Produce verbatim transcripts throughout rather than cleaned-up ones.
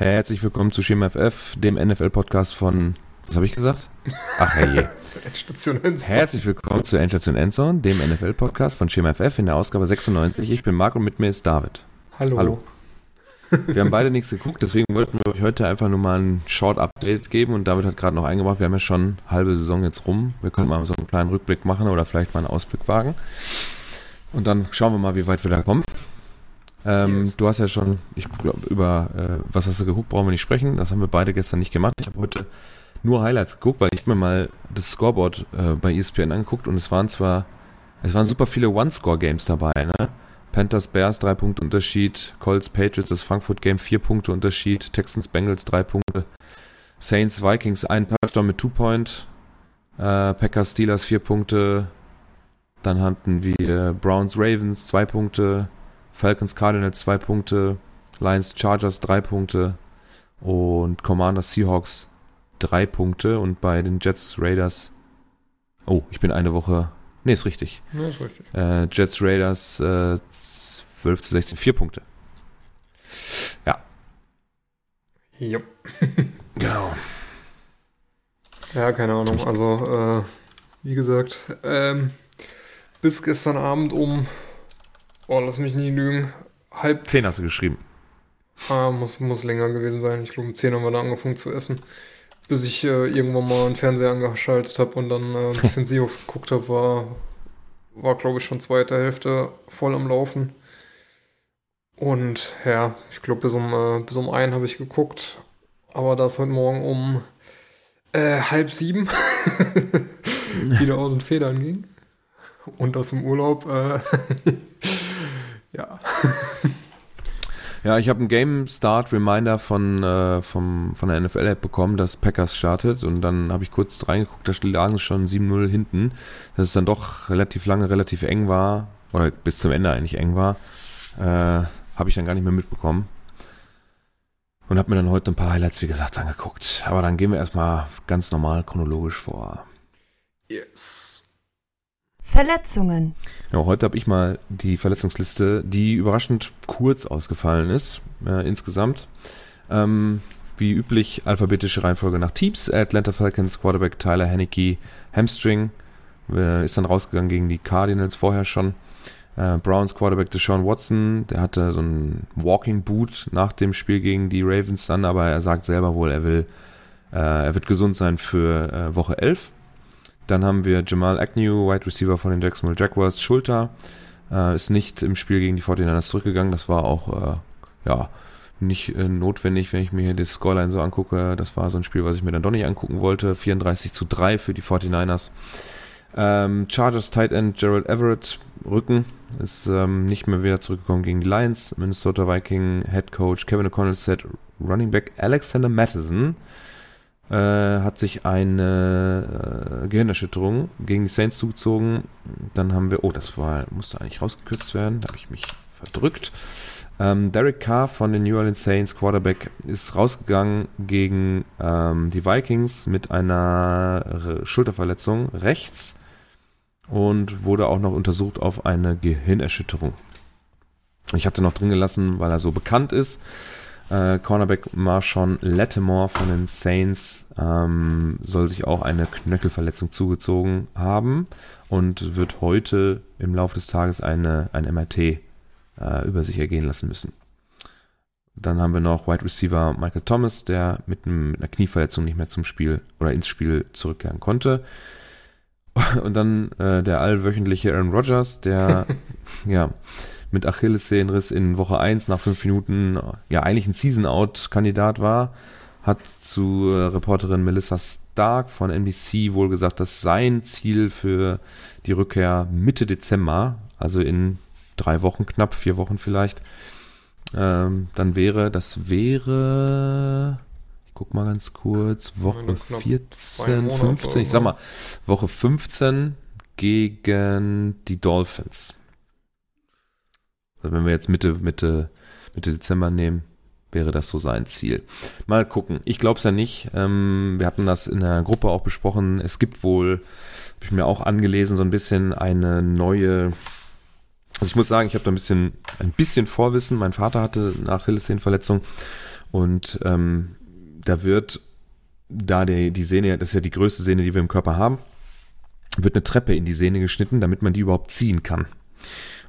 Herzlich willkommen zu Schema F F, dem N F L-Podcast von, was habe ich gesagt? Ach herrje. Endstation Enzo. Herzlich willkommen zu Endstation Enzo, dem N F L-Podcast von Schema F F in der Ausgabe sechsundneunzig. Ich bin Marc und mit mir ist David. Hallo. Hallo. Wir haben beide nichts geguckt, deswegen wollten wir euch heute einfach nur mal ein Short-Update geben und David hat gerade noch eingebracht, wir haben ja schon halbe Saison jetzt rum. Wir können mal so einen kleinen Rückblick machen oder vielleicht mal einen Ausblick wagen. Und dann schauen wir mal, wie weit wir da kommen. Ähm, yes. Du hast ja schon, ich glaube, über äh, was hast du geguckt, brauchen wir nicht sprechen. Das haben wir beide gestern nicht gemacht. Ich habe heute nur Highlights geguckt, weil ich mir mal das Scoreboard äh, bei E S P N angeguckt und es waren zwar, es waren super viele One-Score-Games dabei, ne? Panthers, Bears, drei Punkte Unterschied, Colts, Patriots, das Frankfurt-Game, vier Punkte Unterschied, Texans, Bengals, drei Punkte, Saints, Vikings, ein Touchdown mit Two-Point, äh, Packers, Steelers, vier Punkte, dann hatten wir äh, Browns, Ravens, zwei Punkte, Falcons, Cardinals, zwei Punkte, Lions, Chargers, drei Punkte und Commanders, Seahawks, drei Punkte und bei den Jets, Raiders, oh, ich bin eine Woche... Nee, ist richtig. Ja, ist richtig. Äh, Jets, Raiders, äh, zwölf zu sechzehn, vier Punkte. Ja. Jo. Genau. Ja, keine Ahnung. Also, äh, wie gesagt, ähm, bis gestern Abend um, oh, lass mich nie lügen, halb... Zehn hast du geschrieben. Ah, muss, muss länger gewesen sein. Ich glaube, um zehn haben wir da angefangen zu essen. Bis ich äh, irgendwann mal einen Fernseher angeschaltet habe und dann äh, ein bisschen Seahawks geguckt habe, war, war glaube ich, schon zweite Hälfte voll am Laufen. Und ja, ich glaube, bis um äh, bis um einen habe ich geguckt. Aber da ist heute Morgen um äh, halb sieben wieder aus den Federn ging. Und das im Urlaub. Äh, ja. Ja, ich habe einen Game-Start-Reminder von, äh, vom, von der N F L-App bekommen, dass Packers startet und dann habe ich kurz reingeguckt, da lagen es schon sieben null hinten, dass es dann doch relativ lange, relativ eng war oder bis zum Ende eigentlich eng war, äh, habe ich dann gar nicht mehr mitbekommen und habe mir dann heute ein paar Highlights, wie gesagt, angeguckt. Aber dann gehen wir erstmal ganz normal chronologisch vor. Yes. Verletzungen. Ja, heute habe ich mal die Verletzungsliste, die überraschend kurz ausgefallen ist, äh, insgesamt. Ähm, wie üblich, alphabetische Reihenfolge nach Teams. Atlanta Falcons, Quarterback Tyler Hennigke, Hamstring, äh, ist dann rausgegangen gegen die Cardinals vorher schon. Äh, Browns Quarterback Deshaun Watson, der hatte so einen Walking Boot nach dem Spiel gegen die Ravens dann, aber er sagt selber wohl, er will, äh, er wird gesund sein für äh, Woche elf. Dann haben wir Jamal Agnew, Wide Receiver von den Jacksonville Jaguars, Schulter, äh, ist nicht im Spiel gegen die forty-niners zurückgegangen. Das war auch äh, ja, nicht äh, notwendig, wenn ich mir hier das Scoreline so angucke. Das war so ein Spiel, was ich mir dann doch nicht angucken wollte. vierunddreißig zu drei für die forty-niners. Ähm, Chargers Tight End Gerald Everett, Rücken, ist ähm, nicht mehr wieder zurückgekommen gegen die Lions. Minnesota Viking Head Coach Kevin O'Connell said Running Back Alexander Mattison hat sich eine äh, Gehirnerschütterung gegen die Saints zugezogen. Dann haben wir, oh, das war, musste eigentlich rausgekürzt werden, da habe ich mich verdrückt. Ähm, Derek Carr von den New Orleans Saints, Quarterback, ist rausgegangen gegen ähm, die Vikings mit einer R- Schulterverletzung rechts und wurde auch noch untersucht auf eine Gehirnerschütterung. Ich hatte noch drin gelassen, weil er so bekannt ist. Äh, Cornerback Marshon Lattimore von den Saints ähm, soll sich auch eine Knöchelverletzung zugezogen haben und wird heute im Laufe des Tages eine, ein M R T äh, über sich ergehen lassen müssen. Dann haben wir noch Wide Receiver Michael Thomas, der mit, einem, mit einer Knieverletzung nicht mehr zum Spiel oder ins Spiel zurückkehren konnte. Und dann äh, der allwöchentliche Aaron Rodgers, der ja... mit Achillessehnenriss in Woche eins nach fünf Minuten, ja eigentlich ein Season-Out-Kandidat war, hat zu äh, Reporterin Melissa Stark von N B C wohl gesagt, dass sein Ziel für die Rückkehr Mitte Dezember, also in drei Wochen knapp, vier Wochen vielleicht, ähm, dann wäre, das wäre, ich guck mal ganz kurz, Woche vierzehn, fünfzehn, ich sag mal, Woche fünfzehn gegen die Dolphins. Also wenn wir jetzt Mitte, Mitte, Mitte Dezember nehmen, wäre das so sein Ziel. Mal gucken. Ich glaube es ja nicht. Ähm, wir hatten das in der Gruppe auch besprochen. Es gibt wohl, habe ich mir auch angelesen, so ein bisschen eine neue... Also ich muss sagen, ich habe da ein bisschen, ein bisschen Vorwissen. Mein Vater hatte eine Achillessehnenverletzung Und ähm, da wird, da die, die Sehne, das ist ja die größte Sehne, die wir im Körper haben, wird eine Treppe in die Sehne geschnitten, damit man die überhaupt ziehen kann.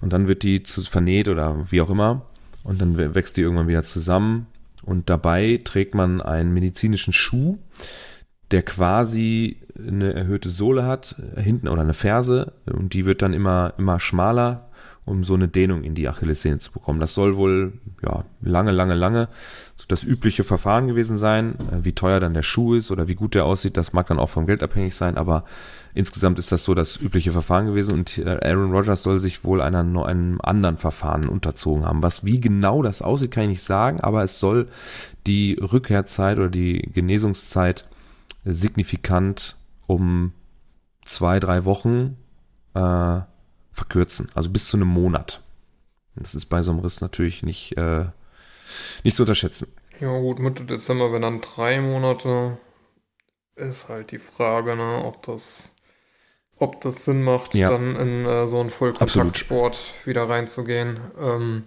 Und dann wird die zu, vernäht oder wie auch immer. Und dann wächst die irgendwann wieder zusammen. Und dabei trägt man einen medizinischen Schuh, der quasi eine erhöhte Sohle hat, hinten oder eine Ferse. Und die wird dann immer, immer schmaler, um so eine Dehnung in die Achillessehne zu bekommen. Das soll wohl ja, lange, lange, lange so das übliche Verfahren gewesen sein. Wie teuer dann der Schuh ist oder wie gut der aussieht, das mag dann auch vom Geld abhängig sein. Aber insgesamt ist das so das übliche Verfahren gewesen. Und Aaron Rodgers soll sich wohl einer, einem anderen Verfahren unterzogen haben. Was wie genau das aussieht, kann ich nicht sagen. Aber es soll die Rückkehrzeit oder die Genesungszeit signifikant um zwei, drei Wochen äh, verkürzen, also bis zu einem Monat. Das ist bei so einem Riss natürlich nicht, äh, nicht zu unterschätzen. Ja gut, Mitte Dezember, wenn dann drei Monate, ist halt die Frage, ne, ob das, ob das Sinn macht, ja. dann in äh, so einen Vollkontaktsport Absolut. wieder reinzugehen. Ähm,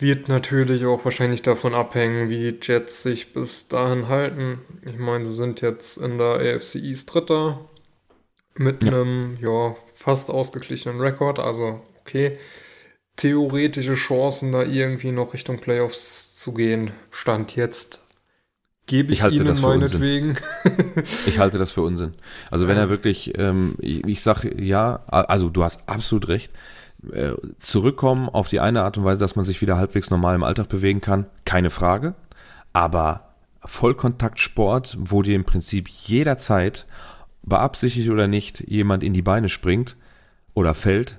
wird natürlich auch wahrscheinlich davon abhängen, wie die Jets sich bis dahin halten. Ich meine, sie sind jetzt in der A F C East Dritter mit ja. einem, ja, fast ausgeglichenen Rekord, also okay, theoretische Chancen, da irgendwie noch Richtung Playoffs zu gehen, Stand jetzt, gebe ich, ich Ihnen meinetwegen. Ich halte das für Unsinn. Also wenn er wirklich, ähm, ich, ich sage ja, also du hast absolut recht, äh, zurückkommen auf die eine Art und Weise, dass man sich wieder halbwegs normal im Alltag bewegen kann, keine Frage, aber Vollkontaktsport, wo dir im Prinzip jederzeit beabsichtigt oder nicht, jemand in die Beine springt oder fällt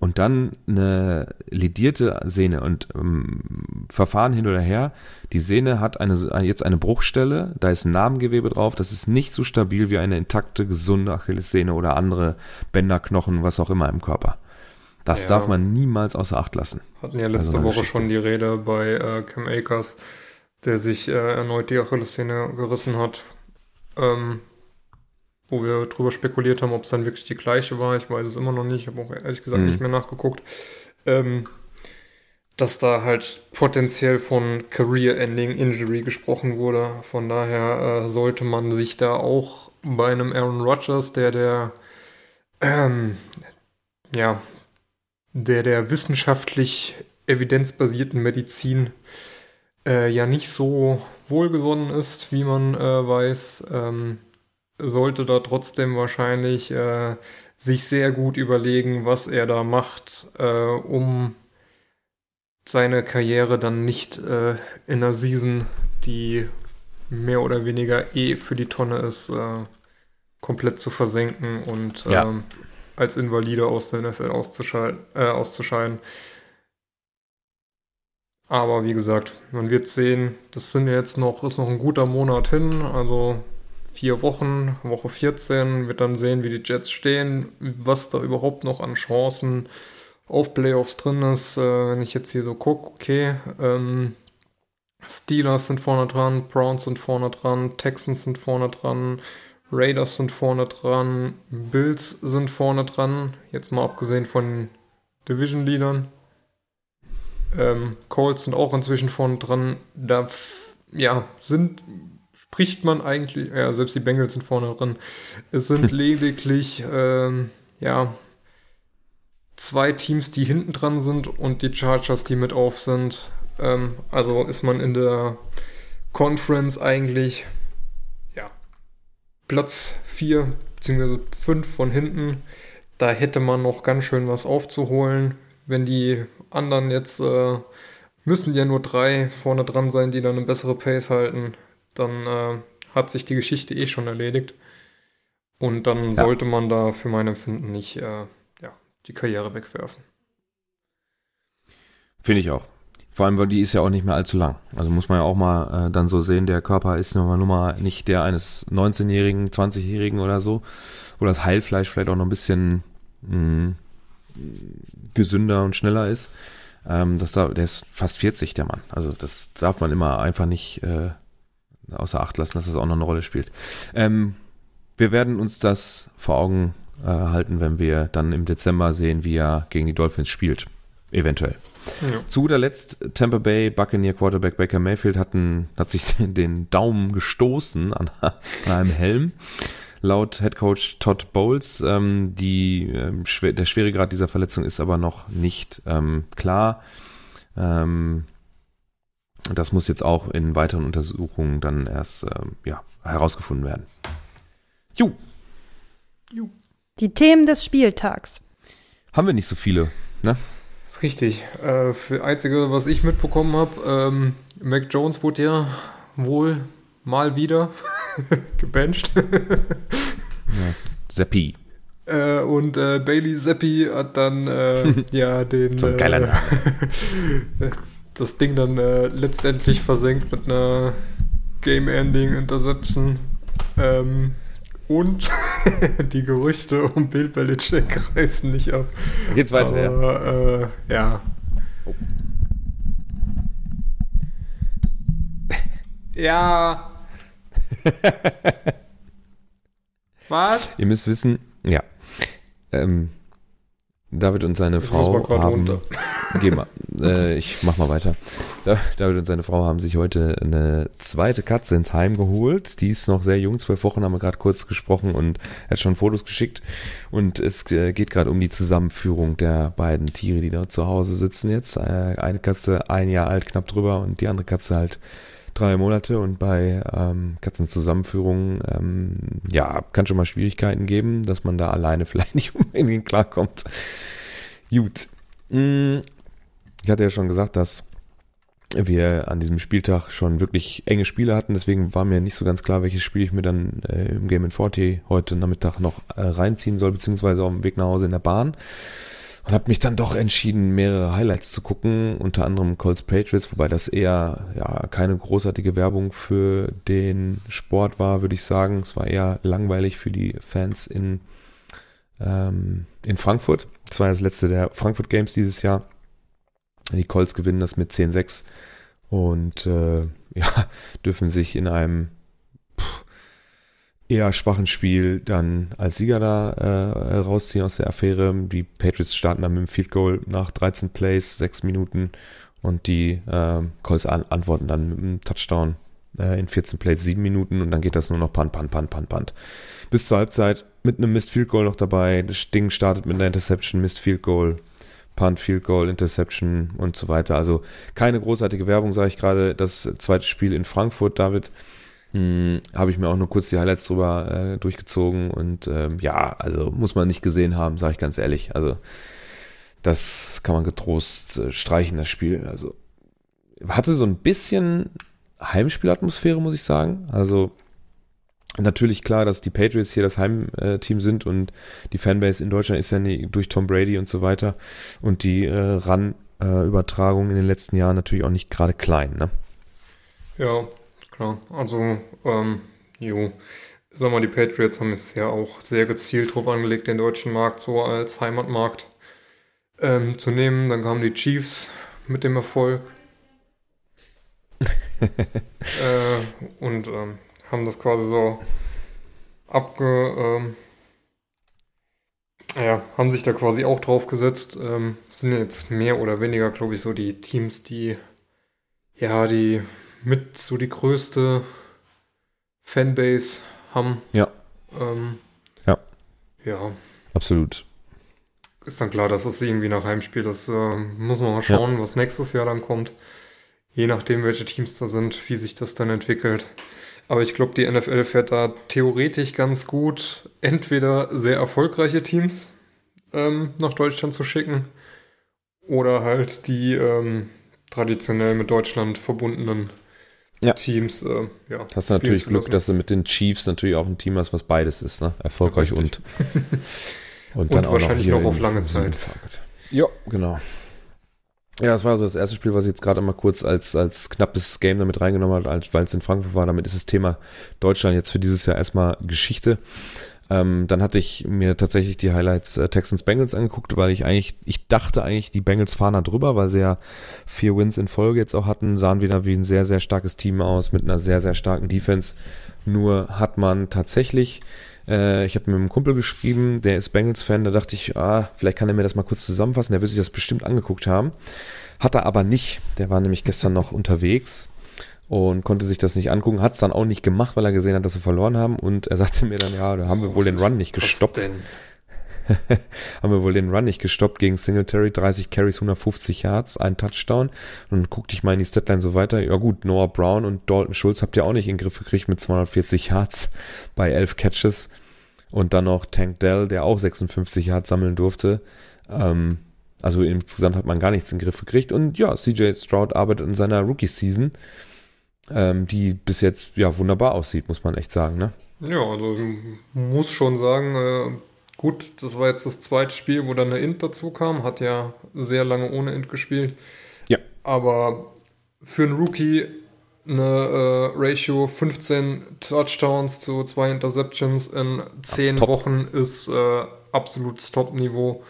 und dann eine lidierte Sehne und ähm, Verfahren hin oder her, die Sehne hat eine, jetzt eine Bruchstelle, da ist ein Narbengewebe drauf, das ist nicht so stabil wie eine intakte, gesunde Achillessehne oder andere Bänder, Knochen, was auch immer im Körper. Das ja. darf man niemals außer Acht lassen. Hatten ja letzte also Woche schon die Rede bei äh, Cam Akers, der sich äh, erneut die Achillessehne gerissen hat, ähm, wo wir drüber spekuliert haben, ob es dann wirklich die gleiche war. Ich weiß es immer noch nicht. Ich habe auch ehrlich gesagt mhm. nicht mehr nachgeguckt. Ähm, dass da halt potenziell von Career-Ending-Injury gesprochen wurde. Von daher äh, sollte man sich da auch bei einem Aaron Rodgers, der der, ähm, ja, der der wissenschaftlich evidenzbasierten Medizin äh, ja nicht so wohlgesonnen ist, wie man äh, weiß, ähm, sollte da trotzdem wahrscheinlich äh, sich sehr gut überlegen, was er da macht, äh, um seine Karriere dann nicht äh, in einer Season, die mehr oder weniger eh für die Tonne ist, äh, komplett zu versenken und ja. ähm, als Invalide aus der N F L auszuschalten, äh, auszuscheiden. Aber wie gesagt, man wird sehen, das sind ja jetzt noch, ist noch ein guter Monat hin, also vier Wochen, Woche vierzehn, wird dann sehen, wie die Jets stehen, was da überhaupt noch an Chancen auf Playoffs drin ist. Äh, wenn ich jetzt hier so gucke, okay, ähm, Steelers sind vorne dran, Browns sind vorne dran, Texans sind vorne dran, Raiders sind vorne dran, Bills sind vorne dran, jetzt mal abgesehen von Division-Leadern. Ähm, Colts sind auch inzwischen vorne dran, da f- ja, sind... spricht man eigentlich, ja, selbst die Bengals sind vorne drin. Es sind lediglich ähm, ja, zwei Teams, die hinten dran sind und die Chargers, die mit auf sind. Ähm, also ist man in der Conference eigentlich ja, Platz vier bzw. fünf von hinten. Da hätte man noch ganz schön was aufzuholen, wenn die anderen jetzt äh, müssen ja nur drei vorne dran sein, die dann eine bessere Pace halten. Dann äh, hat sich die Geschichte eh schon erledigt. Und dann ja. sollte man da für mein Empfinden nicht äh, ja, die Karriere wegwerfen. Finde ich auch. Vor allem, weil die ist ja auch nicht mehr allzu lang. Also muss man ja auch mal äh, dann so sehen, der Körper ist nun mal, nun mal nicht der eines neunzehnjährigen, zwanzigjährigen oder so, wo das Heilfleisch vielleicht auch noch ein bisschen mh, gesünder und schneller ist. Ähm, das da, der ist fast vierzig, der Mann. Also das darf man immer einfach nicht... Äh, außer Acht lassen, dass das auch noch eine Rolle spielt. Ähm, wir werden uns das vor Augen äh, halten, wenn wir dann im Dezember sehen, wie er gegen die Dolphins spielt. Eventuell. Ja. Zu guter Letzt, Tampa Bay Buccaneer Quarterback Baker Mayfield hat, einen, hat sich den Daumen gestoßen an, an einem Helm. Laut Headcoach Todd Bowles, ähm, die, ähm, schwer, der Schweregrad dieser Verletzung ist aber noch nicht ähm, klar. Ähm, das muss jetzt auch in weiteren Untersuchungen dann erst ähm, ja, herausgefunden werden. Ju. Ju. Die Themen des Spieltags. Haben wir nicht so viele, ne? Richtig. Äh, das Einzige, was ich mitbekommen habe, ähm, Mac Jones wurde ja wohl mal wieder gebencht. Ja, Seppi. Äh, und äh, Bailey Seppi hat dann äh, ja den so äh, das Ding dann äh, letztendlich versenkt mit einer Game-Ending-Interception. Ähm, und die Gerüchte um Bill Belichick reißen nicht ab. Geht's weiter. Aber, ja. Äh, ja. Oh. Ja. Was? Ihr müsst wissen, ja. Ähm, David und seine ich Frau haben... Runter. Geh mal, äh, ich mach mal weiter. David und seine Frau haben sich heute eine zweite Katze ins Heim geholt. Die ist noch sehr jung, zwölf Wochen, haben wir gerade kurz gesprochen und hat schon Fotos geschickt. Und es äh, geht gerade um die Zusammenführung der beiden Tiere, die dort zu Hause sitzen jetzt. Äh, eine Katze ein Jahr alt, knapp drüber, und die andere Katze halt drei Monate, und bei ähm, Katzenzusammenführungen ähm, ja, kann schon mal Schwierigkeiten geben, dass man da alleine vielleicht nicht unbedingt klarkommt. Gut. Ich hatte ja schon gesagt, dass wir an diesem Spieltag schon wirklich enge Spiele hatten, deswegen war mir nicht so ganz klar, welches Spiel ich mir dann äh, im Game in forty heute Nachmittag noch äh, reinziehen soll, beziehungsweise auf dem Weg nach Hause in der Bahn. Und habe mich dann doch entschieden, mehrere Highlights zu gucken, unter anderem Colts Patriots, wobei das eher ja keine großartige Werbung für den Sport war, würde ich sagen. Es war eher langweilig für die Fans in, ähm, in Frankfurt. Das war das letzte der Frankfurt Games dieses Jahr. Die Colts gewinnen das mit zehn sechs und äh, ja, dürfen sich in einem pff, eher schwachen Spiel dann als Sieger da äh, rausziehen aus der Affäre. Die Patriots starten dann mit dem Field Goal nach dreizehn Plays, sechs Minuten, und die äh, Colts an- antworten dann mit einem Touchdown äh, in vierzehn Plays, sieben Minuten, und dann geht das nur noch Punt, Punt, Punt, Punt, Punt. Bis zur Halbzeit mit einem Missed Field Goal noch dabei. Das Ding startet mit einer Interception, Missed Field Goal, Punt, Field Goal, Interception und so weiter. Also keine großartige Werbung, sage ich gerade. Das zweite Spiel in Frankfurt, David, Hm, habe ich mir auch nur kurz die Highlights drüber äh, durchgezogen, und ähm, ja, also muss man nicht gesehen haben, sage ich ganz ehrlich. Also das kann man getrost äh, streichen, das Spiel. Also hatte so ein bisschen Heimspielatmosphäre, muss ich sagen. Also natürlich klar, dass die Patriots hier das Heimteam sind und die Fanbase in Deutschland ist ja nie, durch Tom Brady und so weiter und die äh, Run-Übertragung in den letzten Jahren natürlich auch nicht gerade klein, ne? Ja, klar, also, ähm, jo, sag mal, die Patriots haben es ja auch sehr gezielt drauf angelegt, den deutschen Markt so als Heimatmarkt ähm, zu nehmen. Dann kamen die Chiefs mit dem Erfolg äh, und ähm, haben das quasi so abge... Ähm, ja, haben sich da quasi auch drauf gesetzt. Ähm, sind jetzt mehr oder weniger, glaube ich, so die Teams, die, ja, die... mit so die größte Fanbase haben. Ja. Ähm, ja. Ja. Absolut. Ist dann klar, dass das irgendwie nach Heimspiel, das äh, muss man mal schauen, ja, was nächstes Jahr dann kommt. Je nachdem, welche Teams da sind, wie sich das dann entwickelt. Aber ich glaube, die N F L fährt da theoretisch ganz gut, entweder sehr erfolgreiche Teams ähm, nach Deutschland zu schicken oder halt die ähm, traditionell mit Deutschland verbundenen ja. Teams, äh, ja. Hast du natürlich Glück, dass du mit den Chiefs natürlich auch ein Team hast, was beides ist, ne? Erfolgreich ja, und und, und dann wahrscheinlich auch noch, noch auf lange Zeit. Ja, genau. Ja, das war so das erste Spiel, was ich jetzt gerade mal kurz als, als knappes Game damit reingenommen habe, weil es in Frankfurt war. Damit ist das Thema Deutschland jetzt für dieses Jahr erstmal Geschichte. Ähm, dann hatte ich mir tatsächlich die Highlights äh, Texans Bengals angeguckt, weil ich eigentlich, ich dachte eigentlich, die Bengals fahren da drüber, weil sie ja vier Wins in Folge jetzt auch hatten, sahen wieder wie ein sehr, sehr starkes Team aus mit einer sehr, sehr starken Defense. Nur hat man tatsächlich Äh, ich habe mit einem Kumpel geschrieben, der ist Bengals-Fan, da dachte ich, ah, vielleicht kann er mir das mal kurz zusammenfassen, der will sich das bestimmt angeguckt haben. Hat er aber nicht, der war nämlich gestern noch unterwegs und konnte sich das nicht angucken, hat es dann auch nicht gemacht, weil er gesehen hat, dass sie verloren haben und er sagte mir dann, ja, da haben wir oh, wohl den Run nicht gestoppt. Denn? haben wir wohl den Run nicht gestoppt gegen Singletary, dreißig Carries, hundertfünfzig Yards, ein Touchdown. Und dann guckte ich mal in die Statline so weiter. Ja gut, Noah Brown und Dalton Schulz habt ihr auch nicht in den Griff gekriegt mit zweihundertvierzig Yards bei elf Catches. Und dann noch Tank Dell, der auch sechsundfünfzig Yards sammeln durfte. Ähm, also insgesamt hat man gar nichts in den Griff gekriegt. Und ja, C J Stroud arbeitet in seiner Rookie-Season, ähm, die bis jetzt ja wunderbar aussieht, muss man echt sagen, ne? Ja, also muss schon sagen, äh gut, das war jetzt das zweite Spiel, wo dann eine Int dazu kam. Hat ja sehr lange ohne Int gespielt. Ja. Aber für einen Rookie eine äh, Ratio fünfzehn Touchdowns zu zwei Interceptions in zehn Ach, Wochen ist äh, absolutes Top-Niveau.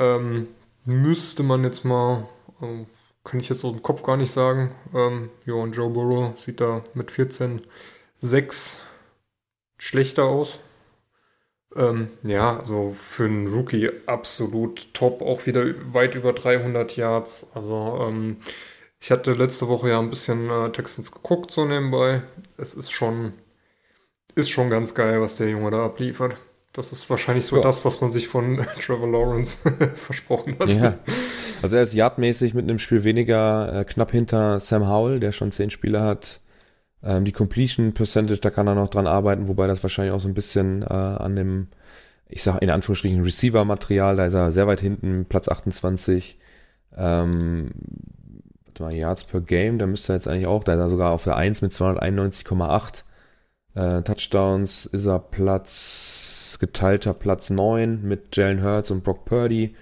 Ähm, müsste man jetzt mal, äh, kann ich jetzt aus dem Kopf gar nicht sagen. Ähm, ja, und Joe Burrow sieht da mit vierzehn sechs schlechter aus. Ähm, ja, also für einen Rookie absolut top, auch wieder weit über dreihundert Yards. Also ähm, ich hatte letzte Woche ja ein bisschen äh, Texans geguckt so nebenbei. Es ist schon, ist schon ganz geil, was der Junge da abliefert. Das ist wahrscheinlich so ja. das, was man sich von Trevor Lawrence versprochen hat. Ja. Also er ist yardmäßig mit einem Spiel weniger äh, knapp hinter Sam Howell, der schon zehn Spiele hat. Die Completion Percentage, da kann er noch dran arbeiten, wobei das wahrscheinlich auch so ein bisschen äh, an dem, ich sage in Anführungsstrichen, Receiver-Material, da ist er sehr weit hinten, Platz achtundzwanzig, ähm, warte mal, Yards per Game, da müsste er jetzt eigentlich auch, da ist er sogar auf der eins mit zweihunderteinundneunzig Komma acht, äh, Touchdowns ist er Platz, geteilter Platz neun mit Jalen Hurts und Brock Purdy,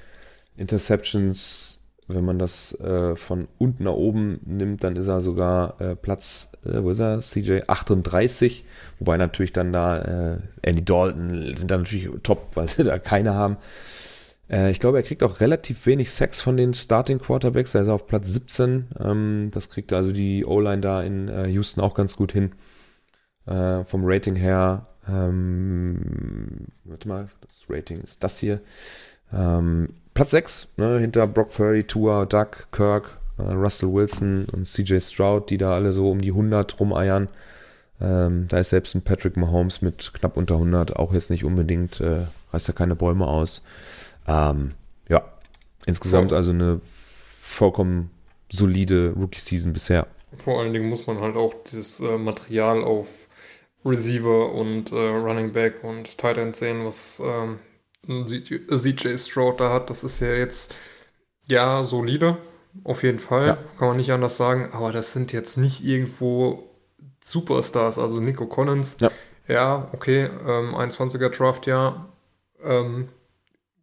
Interceptions, wenn man das äh, von unten nach oben nimmt, dann ist er sogar äh, Platz, äh, wo ist er, C J, achtunddreißig. Wobei natürlich dann da, äh, Andy Dalton sind da natürlich top, weil sie da keine haben. Äh, ich glaube, er kriegt auch relativ wenig Sacks von den Starting Quarterbacks. Da ist er auf Platz siebzehn. Ähm, das kriegt also die O-Line da in äh, Houston auch ganz gut hin. Äh, vom Rating her, ähm, warte mal, das Rating ist das hier. Ähm, Platz sechs, ne, hinter Brock Purdy, Tua, Duck, Kirk, äh, Russell Wilson und C J Stroud, die da alle so um die hundert rumeiern. Ähm, da ist selbst ein Patrick Mahomes mit knapp unter hundert, auch jetzt nicht unbedingt, äh, reißt da keine Bäume aus. Ähm, ja, insgesamt also eine vollkommen solide Rookie-Season bisher. Vor allen Dingen muss man halt auch das äh, Material auf Receiver und äh, Running Back und Tight End sehen, was... Ähm C J Stroud da hat, das ist ja jetzt ja solide, auf jeden Fall, ja. Kann man nicht anders sagen, aber das sind jetzt nicht irgendwo Superstars, also Nico Collins, ja, ja okay, ähm, einundzwanziger Draft, ja, ähm,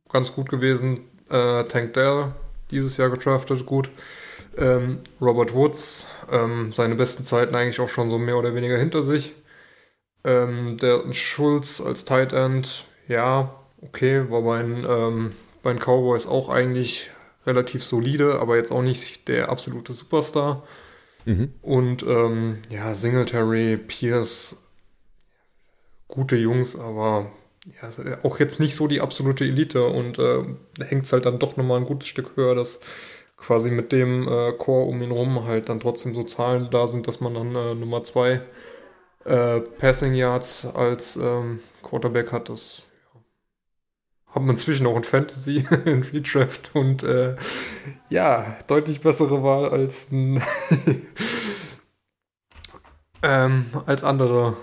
ganz gut gewesen, äh, Tank Dell, dieses Jahr gedraftet, gut, ähm, Robert Woods, ähm, seine besten Zeiten eigentlich auch schon so mehr oder weniger hinter sich, ähm, Dalton Schulz als Tight End, ja, okay, war bei den, ähm, bei den Cowboys auch eigentlich relativ solide, aber jetzt auch nicht der absolute Superstar. Mhm. Und ähm, ja, Singletary, Pierce, gute Jungs, aber ja, auch jetzt nicht so die absolute Elite und äh, hängt es halt dann doch nochmal ein gutes Stück höher, dass quasi mit dem äh, Core um ihn rum halt dann trotzdem so Zahlen da sind, dass man dann äh, Nummer zwei äh, Passing Yards als ähm, Quarterback hat, das haben wir inzwischen auch in Fantasy, in Redraft und äh, ja, deutlich bessere Wahl als n- ähm, als andere.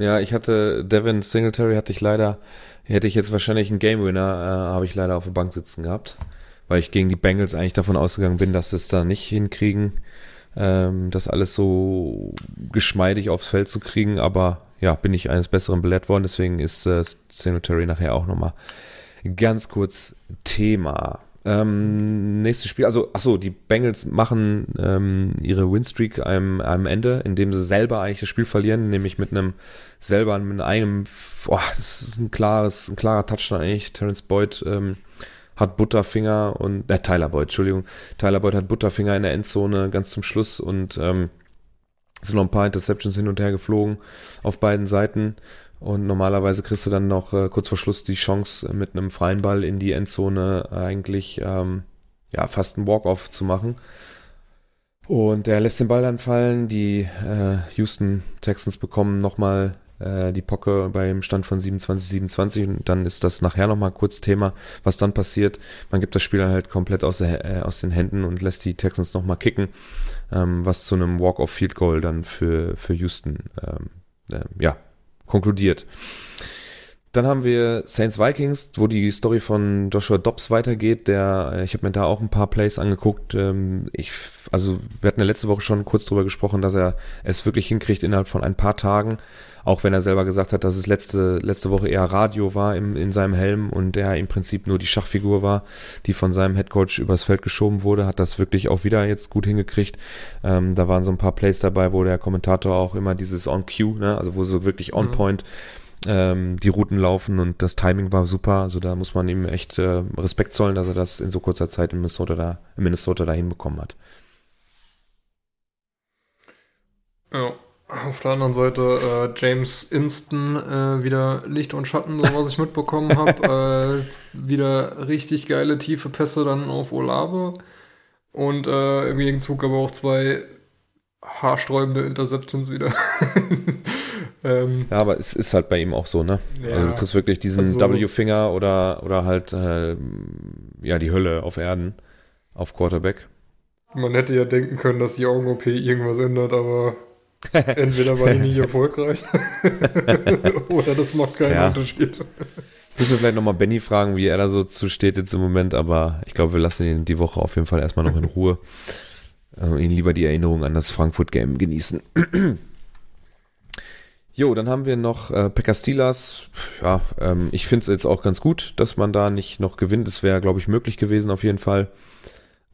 Ja, ich hatte Devin Singletary hatte ich leider, hätte ich jetzt wahrscheinlich einen Game Winner, äh, habe ich leider auf der Bank sitzen gehabt, weil ich gegen die Bengals eigentlich davon ausgegangen bin, dass sie es da nicht hinkriegen, ähm, das alles so geschmeidig aufs Feld zu kriegen, aber ja, bin ich eines Besseren belehrt worden, deswegen ist äh, Singletary nachher auch nochmal ganz kurz Thema. Ähm, nächstes Spiel, also achso, die Bengals machen ähm, ihre Winstreak am, am Ende, indem sie selber eigentlich das Spiel verlieren, nämlich mit einem selber, mit einem, boah, das ist ein klares, ein klarer Touchdown eigentlich, Terrence Boyd ähm, hat Butterfinger und, äh, Tyler Boyd, Entschuldigung, Tyler Boyd hat Butterfinger in der Endzone ganz zum Schluss und, ähm, sind noch ein paar Interceptions hin und her geflogen auf beiden Seiten Und normalerweise kriegst du dann noch äh, kurz vor Schluss die Chance, mit einem freien Ball in die Endzone eigentlich ähm, ja, fast einen Walk-Off zu machen. Und er lässt den Ball dann fallen. Die äh, Houston Texans bekommen nochmal äh, die Pocke beim Stand von siebenundzwanzig siebenundzwanzig. Und dann ist das nachher nochmal kurz Thema, was dann passiert. Man gibt das Spiel dann halt komplett aus, der, äh, aus den Händen und lässt die Texans nochmal kicken, ähm, was zu einem Walk-Off-Field-Goal dann für, für Houston ähm, äh, ja, konkludiert. Dann haben wir Saints Vikings, wo die Story von Joshua Dobbs weitergeht. Der, ich habe mir da auch ein paar Plays angeguckt. Ich, also wir hatten ja letzte Woche schon kurz drüber gesprochen, dass er es wirklich hinkriegt innerhalb von ein paar Tagen. Auch wenn er selber gesagt hat, dass es letzte letzte Woche eher Radio war im, in seinem Helm und er im Prinzip nur die Schachfigur war, die von seinem Headcoach übers Feld geschoben wurde, hat das wirklich auch wieder jetzt gut hingekriegt. Ähm, da waren so ein paar Plays dabei, wo der Kommentator auch immer dieses On-Cue, ne, also wo so wirklich On-Point ähm, die Routen laufen, und das Timing war super. Also da muss man ihm echt äh, Respekt zollen, dass er das in so kurzer Zeit in Minnesota da, in Minnesota da hinbekommen hat. Ja. Auf der anderen Seite äh, James Inston, äh, wieder Licht und Schatten, so was ich mitbekommen habe. äh, wieder richtig geile, tiefe Pässe dann auf Olave. Und äh, im Gegenzug aber auch zwei haarsträubende Interceptions wieder. ähm, ja, aber es ist halt bei ihm auch so, ne? Ja, also du kriegst wirklich diesen also, W-Finger oder, oder halt äh, ja, die Hölle auf Erden auf Quarterback. Man hätte ja denken können, dass die Augen-O P irgendwas ändert, aber entweder war ich nicht erfolgreich oder das macht keinen ja. Unterschied. Müssen wir vielleicht nochmal Benny fragen, wie er da so zu steht jetzt im Moment, aber ich glaube, wir lassen ihn die Woche auf jeden Fall erstmal noch in Ruhe. Also ihn lieber die Erinnerung an das Frankfurt-Game genießen. Jo, dann haben wir noch äh, Packers Steelers. Ja, ähm, ich finde es jetzt auch ganz gut, dass man da nicht noch gewinnt. Es wäre, glaube ich, möglich gewesen auf jeden Fall.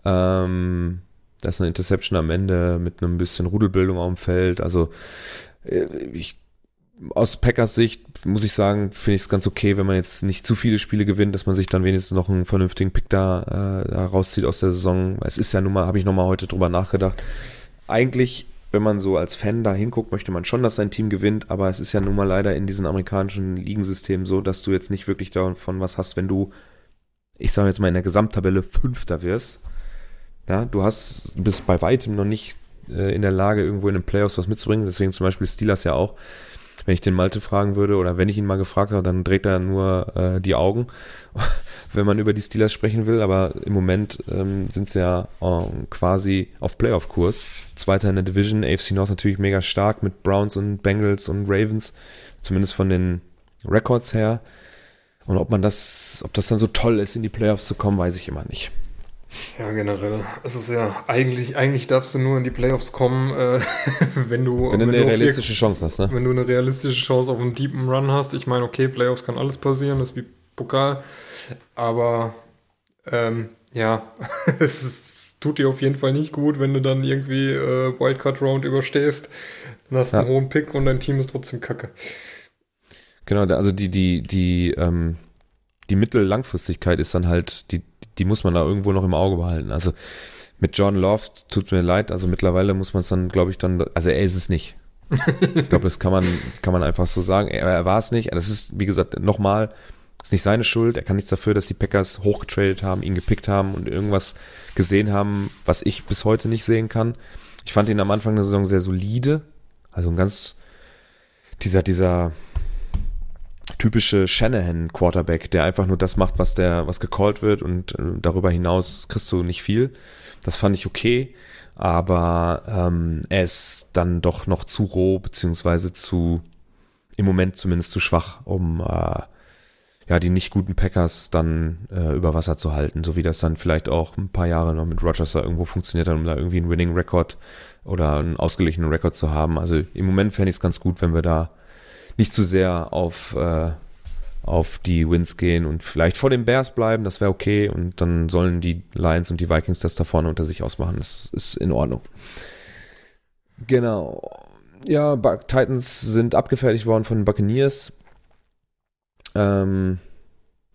Ähm... Da ist eine Interception am Ende mit einem bisschen Rudelbildung auf dem Feld. Also ich, aus Packers Sicht muss ich sagen, finde ich es ganz okay, wenn man jetzt nicht zu viele Spiele gewinnt, dass man sich dann wenigstens noch einen vernünftigen Pick da, äh, da rauszieht aus der Saison. Es ist ja nun mal, habe ich nochmal heute drüber nachgedacht. Eigentlich, wenn man so als Fan da hinguckt, möchte man schon, dass sein Team gewinnt, aber es ist ja nun mal leider in diesem amerikanischen Ligensystemen so, dass du jetzt nicht wirklich davon was hast, wenn du, ich sage jetzt mal, in der Gesamttabelle Fünfter wirst. Ja, du hast, bist bei weitem noch nicht äh, in der Lage, irgendwo in den Playoffs was mitzubringen. Deswegen zum Beispiel Steelers ja auch. Wenn ich den Malte fragen würde oder wenn ich ihn mal gefragt habe, dann dreht er nur äh, die Augen, wenn man über die Steelers sprechen will. Aber im Moment ähm, sind sie ja ähm, quasi auf Playoff-Kurs. Zweiter in der Division, A F C North natürlich mega stark mit Browns und Bengals und Ravens, zumindest von den Records her. Und ob man das, ob das dann so toll ist, in die Playoffs zu kommen, weiß ich immer nicht. Ja, generell. Es ist ja, eigentlich, eigentlich darfst du nur in die Playoffs kommen, äh, wenn du, wenn du eine wenn du realistische vier, Chance hast, ne? Wenn du eine realistische Chance auf einen deepen Run hast. Ich meine, okay, Playoffs kann alles passieren, das ist wie Pokal. Aber ähm, ja, es ist, tut dir auf jeden Fall nicht gut, wenn du dann irgendwie äh, Wildcard-Round überstehst, dann hast du ja. einen hohen Pick und dein Team ist trotzdem kacke. Genau, also die, die, die, ähm, die Mittellangfristigkeit ist dann halt die. Die muss man da irgendwo noch im Auge behalten. Also mit Jordan Love tut mir leid. Also mittlerweile muss man es dann, glaube ich, dann, also er ist es nicht. Ich glaube, das kann man, kann man einfach so sagen. Er, er war es nicht. Das ist, wie gesagt, nochmal, ist nicht seine Schuld. Er kann nichts dafür, dass die Packers hochgetradet haben, ihn gepickt haben und irgendwas gesehen haben, was ich bis heute nicht sehen kann. Ich fand ihn am Anfang der Saison sehr solide. Also ein ganz, dieser, dieser, typische Shanahan-Quarterback, der einfach nur das macht, was der, was gecallt wird, und darüber hinaus kriegst du nicht viel. Das fand ich okay, aber ähm, er ist dann doch noch zu roh, beziehungsweise zu, im Moment zumindest zu schwach, um äh, ja die nicht guten Packers dann äh, über Wasser zu halten, so wie das dann vielleicht auch ein paar Jahre noch mit Rodgers da irgendwo funktioniert hat, um da irgendwie einen Winning-Record oder einen ausgeglichenen Record zu haben. Also im Moment fände ich es ganz gut, wenn wir da nicht zu sehr auf, äh, auf die Wins gehen und vielleicht vor den Bears bleiben, das wäre okay, und dann sollen die Lions und die Vikings das da vorne unter sich ausmachen, das ist in Ordnung. Genau. Ja, Titans sind abgefertigt worden von den Buccaneers. Ähm,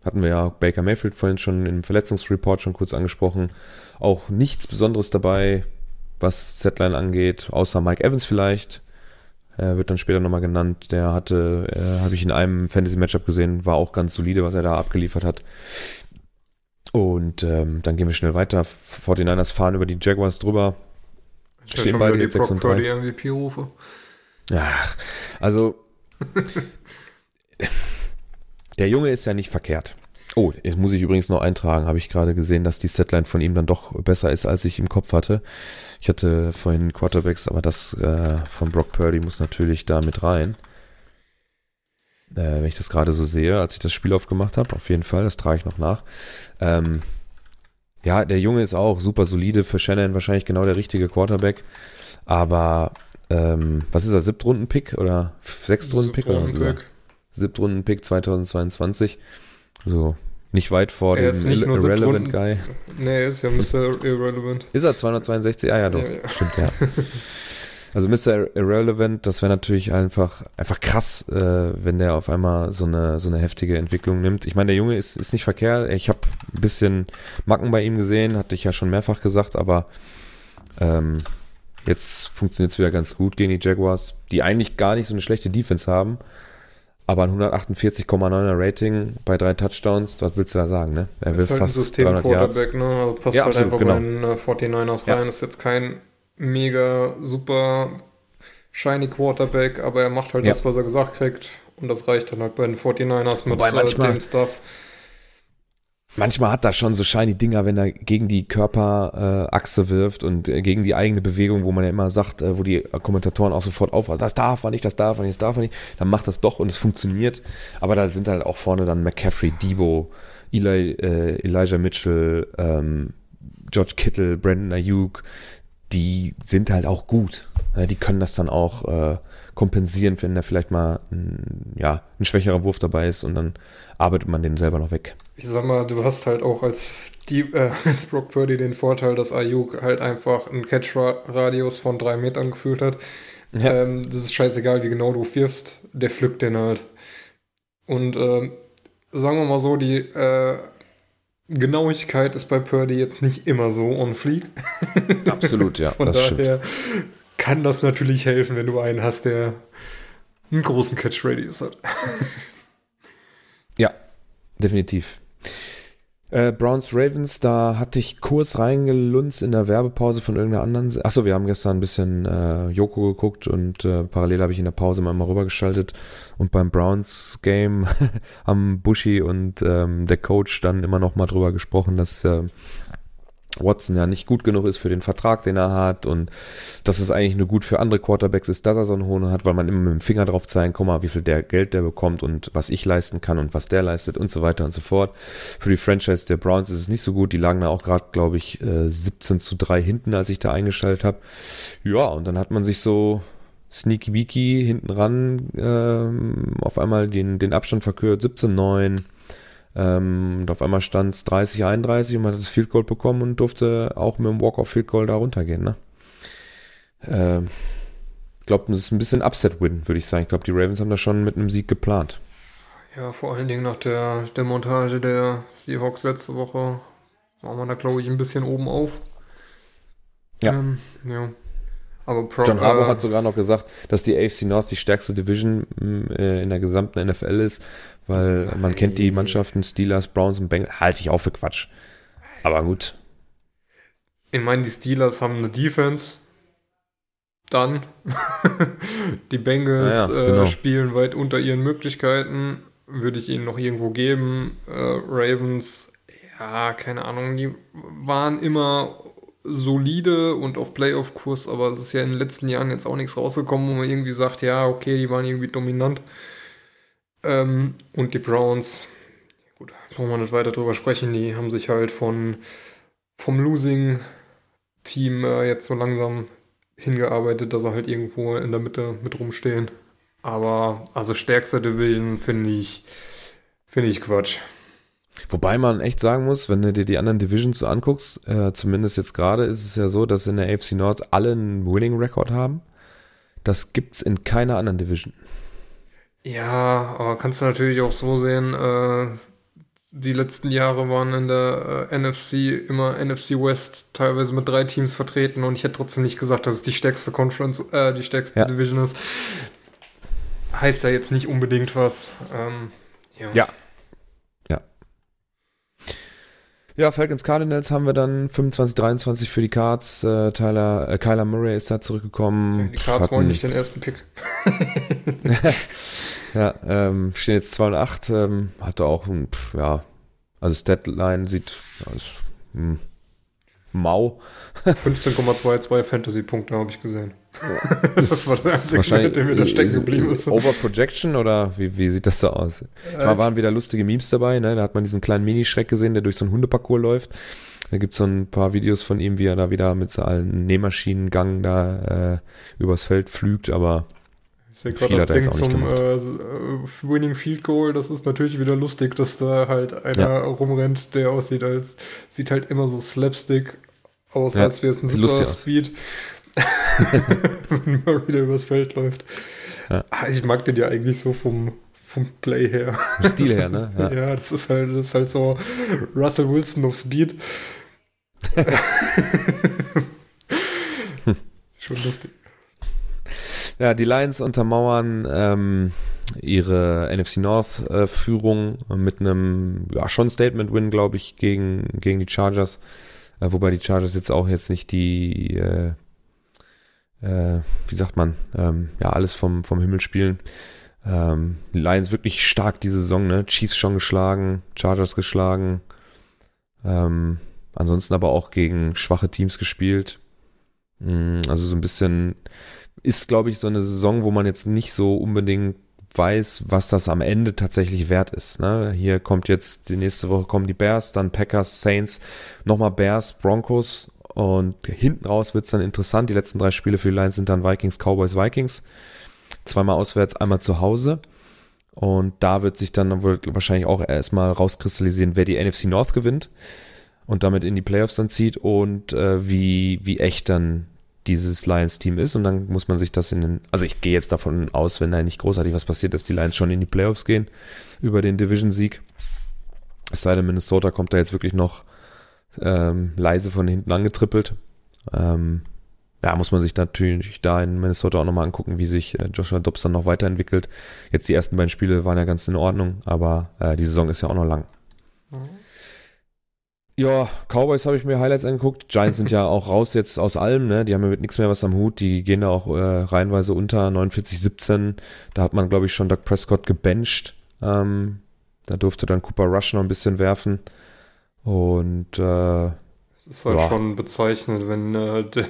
hatten wir ja Baker Mayfield vorhin schon im Verletzungsreport schon kurz angesprochen. Auch nichts Besonderes dabei, was Setline angeht, außer Mike Evans vielleicht. äh, wird dann später nochmal genannt. Der hatte, äh, habe ich in einem Fantasy-Matchup gesehen, war auch ganz solide, was er da abgeliefert hat. Und ähm, dann gehen wir schnell weiter. forty-niners fahren über die Jaguars drüber. Ich stehen beide jetzt sechs und drei. Brock Purdy M V P rufe. Ach, also der Junge ist ja nicht verkehrt. Oh, jetzt muss ich übrigens noch eintragen, habe ich gerade gesehen, dass die Setline von ihm dann doch besser ist, als ich im Kopf hatte. Ich hatte vorhin Quarterbacks, aber das äh, von Brock Purdy muss natürlich da mit rein. Äh, wenn ich das gerade so sehe, als ich das Spiel aufgemacht habe, auf jeden Fall, das trage ich noch nach. Ähm, ja, der Junge ist auch super solide, für Shannon wahrscheinlich genau der richtige Quarterback, aber ähm, was ist das, Siebtrunden-Pick oder Sechstrunden-Pick? Siebtrunden-Pick. Siebtrunden-Pick zweitausendzweiundzwanzig. So, nicht weit vor dem Irrelevant Guy. Nee, er ist ja Mister Irrelevant. Ist er zweihundertzweiundsechzig? Ah ja, doch. Ja, ja. Stimmt, ja. Also Mister Irrelevant, das wäre natürlich einfach einfach krass, äh, wenn der auf einmal so eine so eine heftige Entwicklung nimmt. Ich meine, der Junge ist, ist nicht verkehrt. Ich habe ein bisschen Macken bei ihm gesehen, hatte ich ja schon mehrfach gesagt, aber ähm, jetzt funktioniert es wieder ganz gut gegen die Jaguars, die eigentlich gar nicht so eine schlechte Defense haben. Aber ein hundertachtundvierzig Komma neuner Rating bei drei Touchdowns, was willst du da sagen, ne? Er will ist halt fast ein System-Quarterback, ne? Also passt ja, halt absolut, einfach genau. Bei den forty-niners rein. Ja. Ist jetzt kein mega super shiny Quarterback, aber er macht halt ja. das, was er gesagt kriegt. Und das reicht dann halt bei den forty-niners mit Wobei, manchmal, dem Stuff. Manchmal hat er schon so shiny Dinger, wenn er gegen die Körperachse äh, wirft und äh, gegen die eigene Bewegung, wo man ja immer sagt, äh, wo die Kommentatoren auch sofort aufpassen, das darf man nicht, das darf man nicht, das darf man nicht, dann macht das doch und es funktioniert, aber da sind halt auch vorne dann McCaffrey, Debo, Eli, äh, Elijah Mitchell, ähm, George Kittle, Brandon Ayuk, die sind halt auch gut, äh, die können das dann auch äh, kompensieren, wenn da vielleicht mal ein, ja, ein schwächerer Wurf dabei ist und dann arbeitet man den selber noch weg. Ich sag mal, du hast halt auch als, die, äh, als Brock Purdy den Vorteil, dass Ayuk halt einfach einen Catch-Radius von drei Metern gefühlt hat. Ja. Ähm, das ist scheißegal, wie genau du wirfst, der pflückt den halt. Und ähm, sagen wir mal so, die äh, Genauigkeit ist bei Purdy jetzt nicht immer so on fleek. Absolut, ja. Von das daher stimmt. Kann das natürlich helfen, wenn du einen hast, der einen großen Catch-Radius hat. Ja, definitiv. Äh, Browns Ravens, da hatte ich kurz reingelunzt in der Werbepause von irgendeiner anderen. Se- Achso, wir haben gestern ein bisschen äh, Joko geguckt und äh, parallel habe ich in der Pause mal, mal rübergeschaltet. Und beim Browns Game haben Bushy und ähm, der Coach dann immer noch mal drüber gesprochen, dass äh, Watson ja nicht gut genug ist für den Vertrag, den er hat und dass es eigentlich nur gut für andere Quarterbacks ist, dass er so einen hohen hat, weil man immer mit dem Finger drauf zeigen, guck mal, wie viel der Geld der bekommt und was ich leisten kann und was der leistet und so weiter und so fort. Für die Franchise der Browns ist es nicht so gut, die lagen da auch gerade, glaube ich, siebzehn zu drei hinten, als ich da eingeschaltet habe. Ja, und dann hat man sich so sneaky beaky hinten ran ähm, auf einmal den, den Abstand verkürzt, siebzehn neun. Und auf einmal stand es dreißig einunddreißig und man hat das Field Goal bekommen und durfte auch mit dem Walk-Off-Field Goal da runtergehen. Ne? Ähm, ich glaube, das ist ein bisschen Upset-Win, würde ich sagen. Ich glaube, die Ravens haben das schon mit einem Sieg geplant. Ja, vor allen Dingen nach der, der Montage der Seahawks letzte Woche war man da, glaube ich, ein bisschen oben auf. Ja. Ähm, ja. Aber Pro- John Harbaugh äh, hat sogar noch gesagt, dass die A F C North die stärkste Division äh, in der gesamten N F L ist, weil nein. Man kennt die Mannschaften Steelers, Browns und Bengals. Halte ich auch für Quatsch. Aber gut. Ich meine, die Steelers haben eine Defense. Dann. Die Bengals ja, ja, genau. äh, spielen weit unter ihren Möglichkeiten. Würde ich ihnen noch irgendwo geben. Äh, Ravens, ja, keine Ahnung, die waren immer solide und auf Playoff-Kurs, aber es ist ja in den letzten Jahren jetzt auch nichts rausgekommen, wo man irgendwie sagt, ja, okay, die waren irgendwie dominant. Ähm, und die Browns, gut, brauchen wir nicht weiter drüber sprechen, die haben sich halt von vom Losing-Team äh, jetzt so langsam hingearbeitet, dass sie halt irgendwo in der Mitte mit rumstehen. Aber, also stärkste Division finde ich, finde ich Quatsch. Wobei man echt sagen muss, wenn du dir die anderen Divisions so anguckst, äh, zumindest jetzt gerade ist es ja so, dass in der A F C North alle einen Winning-Record haben. Das gibt's in keiner anderen Division. Ja, aber kannst du natürlich auch so sehen, äh, Die letzten Jahre waren in der äh, N F C immer N F C West teilweise mit drei Teams vertreten und ich hätte trotzdem nicht gesagt, dass es die stärkste Conference, äh, die stärkste ja. Division ist. Heißt ja jetzt nicht unbedingt was. Ähm, ja. ja. Ja. Ja, Falcons Cardinals haben wir dann fünfundzwanzig dreiundzwanzig für die Cards. Äh, Tyler, äh, Kyler Murray ist da zurückgekommen. Die Cards wollen nicht den ersten Pick. Ja, ähm, stehen jetzt zwei und acht, ähm, hatte auch ein, pff, ja, also Statline sieht, ja, ist, hm, mau. fünfzehn Komma zweiundzwanzig Fantasy-Punkte habe ich gesehen. Ja, das, das war der einzige, mit dem wir da stecken geblieben sind. Overprojection oder wie, wie sieht das da aus? Da waren wieder lustige Memes dabei, ne? Da hat man diesen kleinen Minischreck gesehen, der durch so einen Hundeparcours läuft. Da gibt's so ein paar Videos von ihm, wie er da wieder mit so einem Nähmaschinengang da äh, übers Feld flügt, aber ich sehe gerade das Ding zum äh, Winning Field Goal, das ist natürlich wieder lustig, dass da halt einer ja. rumrennt, der aussieht als, sieht halt immer so Slapstick aus, ja, als wäre es ein super Speed, wenn Murray da übers Feld läuft. Ja. Ich mag den ja eigentlich so vom, vom Play her. Vom Stil her, ne? Ja, ja, das ist halt, das ist halt so Russell Wilson auf Speed. Schon lustig. Ja, die Lions untermauern ähm, ihre N F C North-Führung äh, mit einem, ja, schon Statement-Win, glaube ich, gegen, gegen die Chargers. Äh, wobei die Chargers jetzt auch jetzt nicht die, äh, äh, wie sagt man, ähm, ja, alles vom, vom Himmel spielen. Ähm, die Lions wirklich stark diese Saison, ne? Chiefs schon geschlagen, Chargers geschlagen. Ähm, ansonsten aber auch gegen schwache Teams gespielt. Mhm, also so ein bisschen... Ist, glaube ich, so eine Saison, wo man jetzt nicht so unbedingt weiß, was das am Ende tatsächlich wert ist. Ne? Hier kommt jetzt, die nächste Woche kommen die Bears, dann Packers, Saints, nochmal Bears, Broncos und hinten raus wird es dann interessant. Die letzten drei Spiele für die Lions sind dann Vikings, Cowboys, Vikings. Zweimal auswärts, einmal zu Hause. Und da wird sich dann wohl wahrscheinlich auch erstmal rauskristallisieren, wer die N F C North gewinnt und damit in die Playoffs dann zieht und äh, wie, wie echt dann dieses Lions-Team ist und dann muss man sich das in den, also ich gehe jetzt davon aus, wenn da nicht großartig was passiert, dass die Lions schon in die Playoffs gehen über den Division-Sieg. Es sei denn, Minnesota kommt da jetzt wirklich noch ähm, leise von hinten angetrippelt. Ähm, ja, muss man sich natürlich da in Minnesota auch nochmal angucken, wie sich äh, Joshua Dobbs dann noch weiterentwickelt. Jetzt die ersten beiden Spiele waren ja ganz in Ordnung, aber äh, die Saison ist ja auch noch lang. Mhm. Ja, Cowboys habe ich mir Highlights angeguckt. Giants sind ja auch raus jetzt aus allem, ne? Die haben ja mit nichts mehr was am Hut. Die gehen da auch äh, reihenweise unter, neunundvierzig siebzehn. Da hat man, glaube ich, schon Doug Prescott gebencht. Ähm, da durfte dann Cooper Rush noch ein bisschen werfen. Und äh, es ist halt ja. schon bezeichnend, wenn äh, der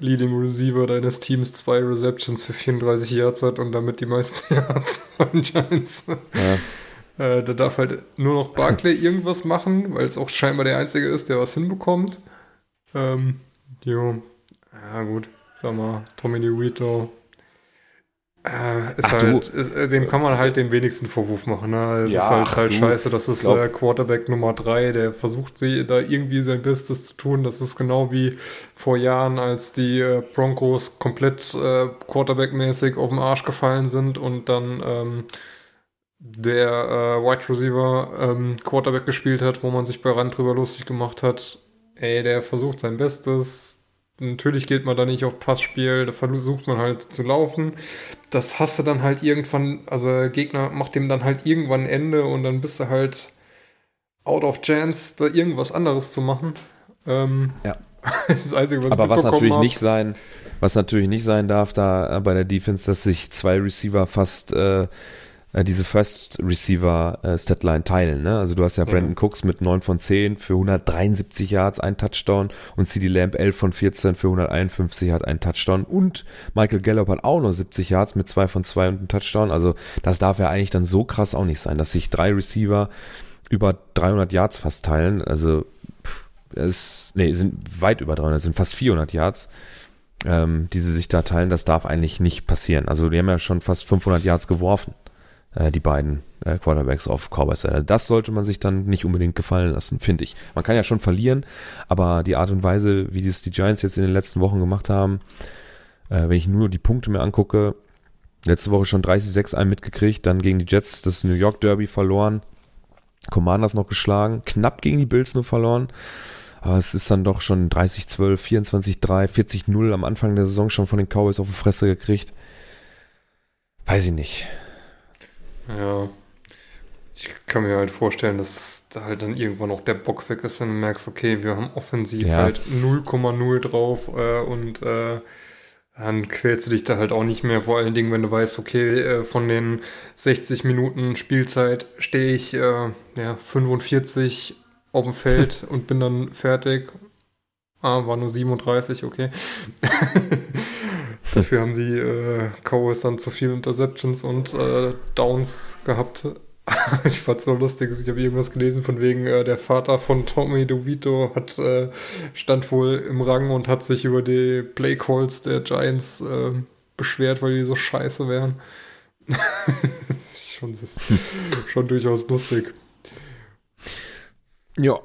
Leading Receiver deines Teams zwei Receptions für vierunddreißig Yards hat und damit die meisten Yards von Giants. Ja. Äh, da darf halt nur noch Barkley irgendwas machen, weil es auch scheinbar der Einzige ist, der was hinbekommt. Ähm, jo, ja gut, sag mal, Tommy DeVito. Äh, ist ach, halt, ist, äh, dem kann man halt den wenigsten Vorwurf machen. Ne? Es ja, ist halt, ach, halt scheiße, das ist äh, Quarterback Nummer drei, der versucht sie da irgendwie sein Bestes zu tun. Das ist genau wie vor Jahren, als die äh, Broncos komplett äh, Quarterback-mäßig auf den Arsch gefallen sind und dann... Ähm, der äh, Wide Receiver ähm, Quarterback gespielt hat, wo man sich bei Rand drüber lustig gemacht hat, ey, der versucht sein Bestes, natürlich geht man da nicht auf Passspiel, da versucht man halt zu laufen, das hast du dann halt irgendwann, also der Gegner macht dem dann halt irgendwann ein Ende und dann bist du halt out of chance, da irgendwas anderes zu machen. Ähm, ja. Das Einzige, was aber was natürlich hab. nicht sein, was natürlich nicht sein darf da bei der Defense, dass sich zwei Receiver fast äh, diese First-Receiver-Statline teilen, ne? Also du hast ja Brandon mhm. Cooks mit neun von zehn für hundertdreiundsiebzig Yards, ein Touchdown und CeeDee Lamb elf von vierzehn für hunderteinundfünfzig hat ein Touchdown und Michael Gallup hat auch noch siebzig Yards mit zwei von zwei und ein Touchdown. Also das darf ja eigentlich dann so krass auch nicht sein, dass sich drei Receiver über dreihundert Yards fast teilen. Also es nee, sind weit über dreihundert, sind fast vierhundert Yards, ähm, die sie sich da teilen. Das darf eigentlich nicht passieren. Also die haben ja schon fast fünfhundert Yards geworfen, die beiden äh, Quarterbacks auf Cowboys. Also das sollte man sich dann nicht unbedingt gefallen lassen, finde ich. Man kann ja schon verlieren, aber die Art und Weise, wie es die Giants jetzt in den letzten Wochen gemacht haben, äh, wenn ich nur die Punkte mir angucke, letzte Woche schon dreißig sechs eins mitgekriegt, dann gegen die Jets das New York Derby verloren, Commanders noch geschlagen, knapp gegen die Bills nur verloren. Aber es ist dann doch schon dreißig zwölf, vierundzwanzig drei, vierzig null am Anfang der Saison schon von den Cowboys auf die Fresse gekriegt. Weiß ich nicht. Ja, ich kann mir halt vorstellen, dass da halt dann irgendwann auch der Bock weg ist, wenn du merkst, okay, wir haben offensiv ja. halt null Komma null drauf äh, und äh, dann quälst du dich da halt auch nicht mehr, vor allen Dingen, wenn du weißt, okay, äh, von den sechzig Minuten Spielzeit stehe ich äh, ja, fünfundvierzig auf dem Feld und bin dann fertig. Ah, war nur siebenunddreißig, okay. Dafür haben die äh, Cowboys dann zu viele Interceptions und äh, Downs gehabt. Ich fand's so lustig, ich habe irgendwas gelesen von wegen, äh, der Vater von Tommy DeVito hat, äh, stand wohl im Rang und hat sich über die Play-Calls der Giants äh, beschwert, weil die so scheiße wären. schon, ist schon durchaus lustig. Ja.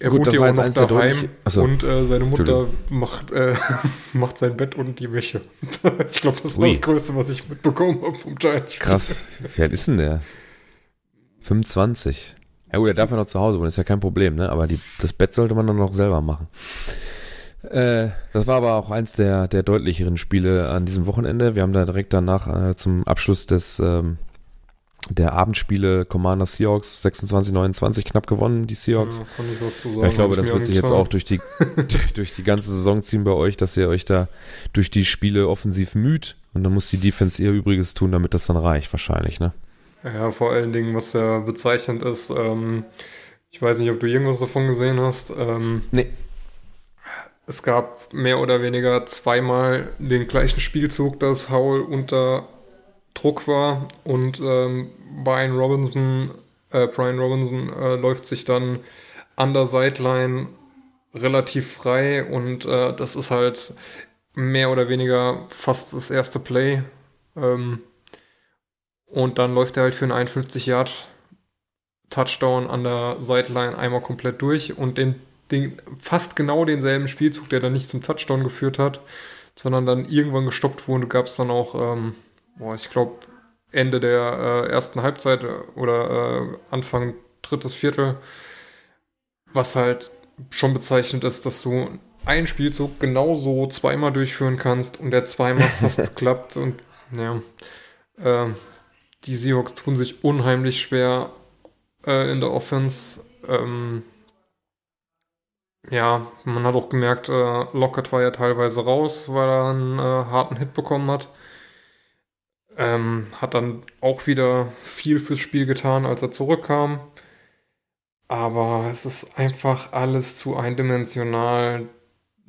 Er gut, wohnt ja auch noch daheim so. Und äh, seine Mutter macht, äh, macht sein Bett und die Wäsche. Ich glaube, das war Ui. das Größte, was ich mitbekommen habe vom Giants. Krass. Wie alt ist denn der? fünfundzwanzig. Ja gut, er darf ja noch zu Hause wohnen, ist ja kein Problem, ne? Aber die, das Bett sollte man dann noch selber machen. Äh, das war aber auch eins der, der deutlicheren Spiele an diesem Wochenende. Wir haben da direkt danach äh, zum Abschluss des ähm, der Abendspiele Commander Seahawks sechsundzwanzig neunundzwanzig knapp gewonnen, die Seahawks. Ja, kann ich was zu sagen, ja, ich glaube, das wird sich jetzt auch durch die, durch die ganze Saison ziehen bei euch, dass ihr euch da durch die Spiele offensiv müht und dann muss die Defense ihr Übriges tun, damit das dann reicht wahrscheinlich, ne? Ja, vor allen Dingen, was ja bezeichnend ist, ähm, ich weiß nicht, ob du irgendwas davon gesehen hast. Ähm, nee. Es gab mehr oder weniger zweimal den gleichen Spielzug, dass Howell unter Druck war und ähm, Brian Robinson, äh, Brian Robinson äh, läuft sich dann an der Sideline relativ frei und äh, das ist halt mehr oder weniger fast das erste Play ähm, und dann läuft er halt für einen einundfünfzig Yard Touchdown an der Sideline einmal komplett durch und den, den fast genau denselben Spielzug, der dann nicht zum Touchdown geführt hat, sondern dann irgendwann gestoppt wurde, gab es dann auch ähm, Boah, ich glaube, Ende der äh, ersten Halbzeit oder äh, Anfang drittes Viertel, was halt schon bezeichnend ist, dass du einen Spielzug genauso zweimal durchführen kannst und der zweimal fast klappt. Und ja, äh, die Seahawks tun sich unheimlich schwer äh, in der Offense. Ähm, ja, man hat auch gemerkt, äh, Lockett war ja teilweise raus, weil er einen äh, harten Hit bekommen hat. Ähm, hat dann auch wieder viel fürs Spiel getan, als er zurückkam. Aber es ist einfach alles zu eindimensional.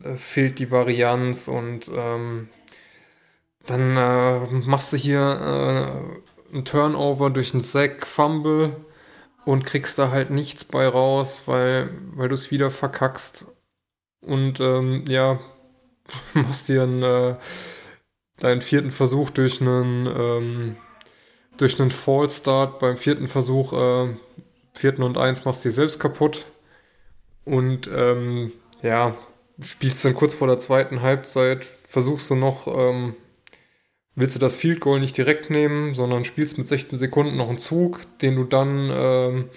Äh, fehlt die Varianz und ähm, dann äh, machst du hier äh, einen Turnover durch einen Sack, Fumble und kriegst da halt nichts bei raus, weil, weil du es wieder verkackst. Und ähm, ja, machst dir einen äh, deinen vierten Versuch durch einen ähm, durch einen False Start beim vierten Versuch äh, vierten und eins machst du dir selbst kaputt und ähm, ja, spielst dann kurz vor der zweiten Halbzeit, versuchst du noch ähm, willst du das Field Goal nicht direkt nehmen, sondern spielst mit sechzehn Sekunden noch einen Zug, den du dann ähm,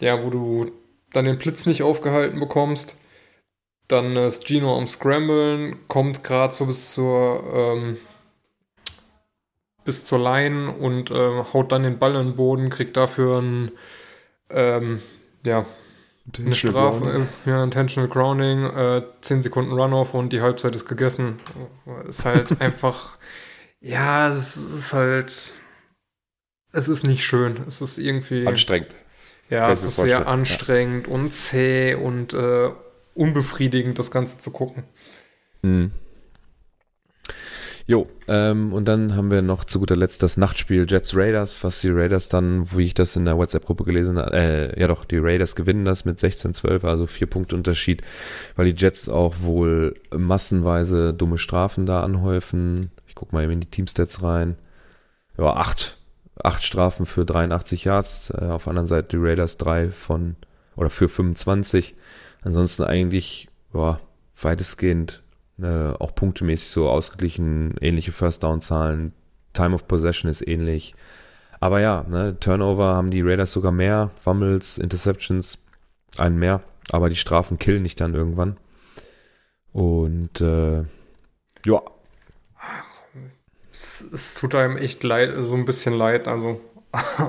ja, wo du dann den Blitz nicht aufgehalten bekommst. Dann ist Gino am Scramblen, kommt gerade so bis zur ähm, bis zur Line und äh, haut dann den Ball in den Boden, kriegt dafür ein, ähm, ja, eine Strafe, äh, ja, Intentional Grounding, äh, zehn Sekunden Runoff und die Halbzeit ist gegessen. Ist halt einfach, ja, es ist halt, es ist nicht schön, es ist irgendwie anstrengend. Ja, es ist vorstellen. sehr anstrengend ja. und zäh und äh, unbefriedigend, das Ganze zu gucken. Mhm. Jo, ähm, und dann haben wir noch zu guter Letzt das Nachtspiel Jets Raiders, was die Raiders dann, wie ich das in der WhatsApp-Gruppe gelesen habe, äh, ja doch, die Raiders gewinnen das mit sechzehn zwölf, also vier Punkte Unterschied, weil die Jets auch wohl massenweise dumme Strafen da anhäufen. Ich guck mal eben in die Teamstats rein. Ja, acht. Acht Strafen für dreiundachtzig Yards. Äh, auf der anderen Seite die Raiders drei von, oder für fünfundzwanzig. Ansonsten eigentlich boah, weitestgehend äh, auch punktemäßig so ausgeglichen, ähnliche First-Down-Zahlen, Time of Possession ist ähnlich, Aber ja, ne, Turnover haben die Raiders sogar mehr, Fumbles, Interceptions, einen mehr, aber die Strafen killen dich dann irgendwann. Und äh, ja. Es, es tut einem echt leid, so ein bisschen leid, also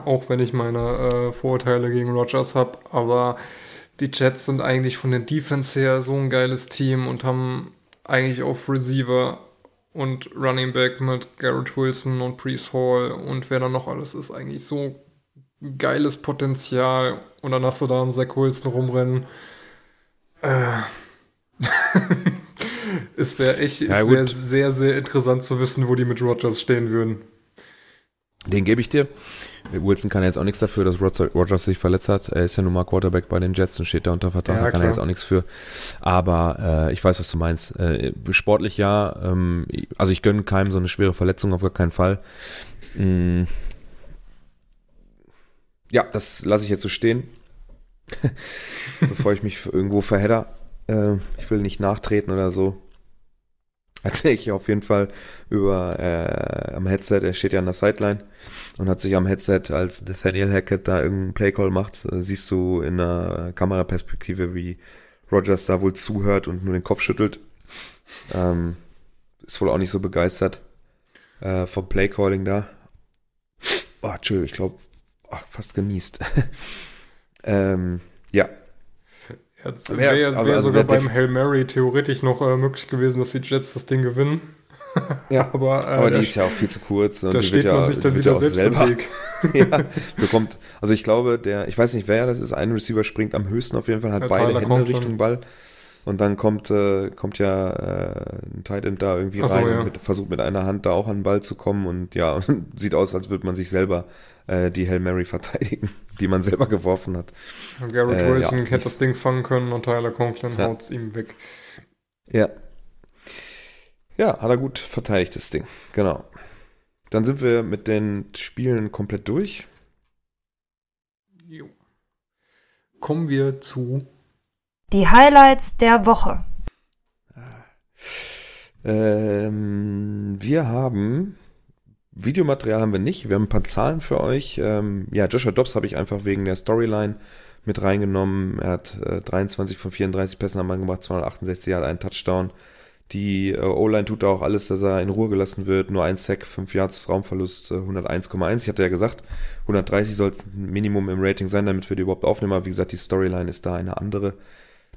auch wenn ich meine äh, Vorurteile gegen Rodgers habe, aber die Jets sind eigentlich von der Defense her so ein geiles Team und haben eigentlich auf Receiver und Running Back mit Garrett Wilson und Breece Hall und wer da noch alles ist, eigentlich so geiles Potenzial, und dann hast du da einen Zach Wilson rumrennen. Äh... Es wäre echt, ja, es wäre sehr, sehr interessant zu wissen, wo die mit Rodgers stehen würden. Den gebe ich dir. Wilson kann jetzt auch nichts dafür, dass Rodgers sich verletzt hat. Er ist ja nun mal Quarterback bei den Jets und steht da unter Vertrag. Da ja, kann er jetzt auch nichts für. Aber äh, ich weiß, was du meinst. Äh, sportlich ja. Ähm, also ich gönne keinem so eine schwere Verletzung, auf gar keinen Fall. Mhm. Ja, das lasse ich jetzt so stehen. Bevor ich mich irgendwo verhedder. Ich will nicht nachtreten oder so. Erzähle ich auf jeden Fall über äh, am Headset. Er steht ja an der Sideline und hat sich am Headset, als Nathaniel Hackett da irgendeinen Playcall macht, äh, siehst du in einer Kameraperspektive, wie Rodgers da wohl zuhört und nur den Kopf schüttelt. Ähm, ist wohl auch nicht so begeistert äh, vom Playcalling da. Oh, Entschuldigung, ich glaube, fast genießt. ähm, ja. Jetzt wäre wär, also, wär also sogar wär beim Hail Mary theoretisch noch äh, möglich gewesen, dass die Jets das Ding gewinnen. Ja, aber, äh, aber die ist ja auch viel zu kurz. Und da steht man ja, sich dann wieder selbst selber im Weg. Ja, bekommt, also ich glaube, der, ich weiß nicht, wer das ist, ein Receiver springt am höchsten auf jeden Fall, hat der beide Tyler Hände Richtung dann. Ball. Und dann kommt, äh, kommt ja äh, ein Tight End da irgendwie Ach rein so, ja. und mit, versucht mit einer Hand da auch an den Ball zu kommen. Und ja, und sieht aus, als würde man sich selber äh, die Hail Mary verteidigen, die man selber geworfen hat. Garrett äh, Wilson ja, hätte das Ding fangen können und Tyler Conklin ja. haut es ihm weg. Ja. Ja, hat er gut verteidigt, das Ding. Genau. Dann sind wir mit den Spielen komplett durch. Jo. Kommen wir zu die Highlights der Woche. Ähm, wir haben, Videomaterial haben wir nicht, wir haben ein paar Zahlen für euch. Ähm, ja, Joshua Dobbs habe ich einfach wegen der Storyline mit reingenommen. Er hat äh, dreiundzwanzig von vierunddreißig Pässen am Mann gemacht, zweihundertachtundsechzig Yards, einen Touchdown. Die äh, O-Line tut auch alles, dass er in Ruhe gelassen wird. Nur ein Sack, fünf Yards, Raumverlust, äh, hunderteins Komma eins. Ich hatte ja gesagt, hundertdreißig sollten Minimum im Rating sein, damit wir die überhaupt aufnehmen. Aber wie gesagt, die Storyline ist da eine andere.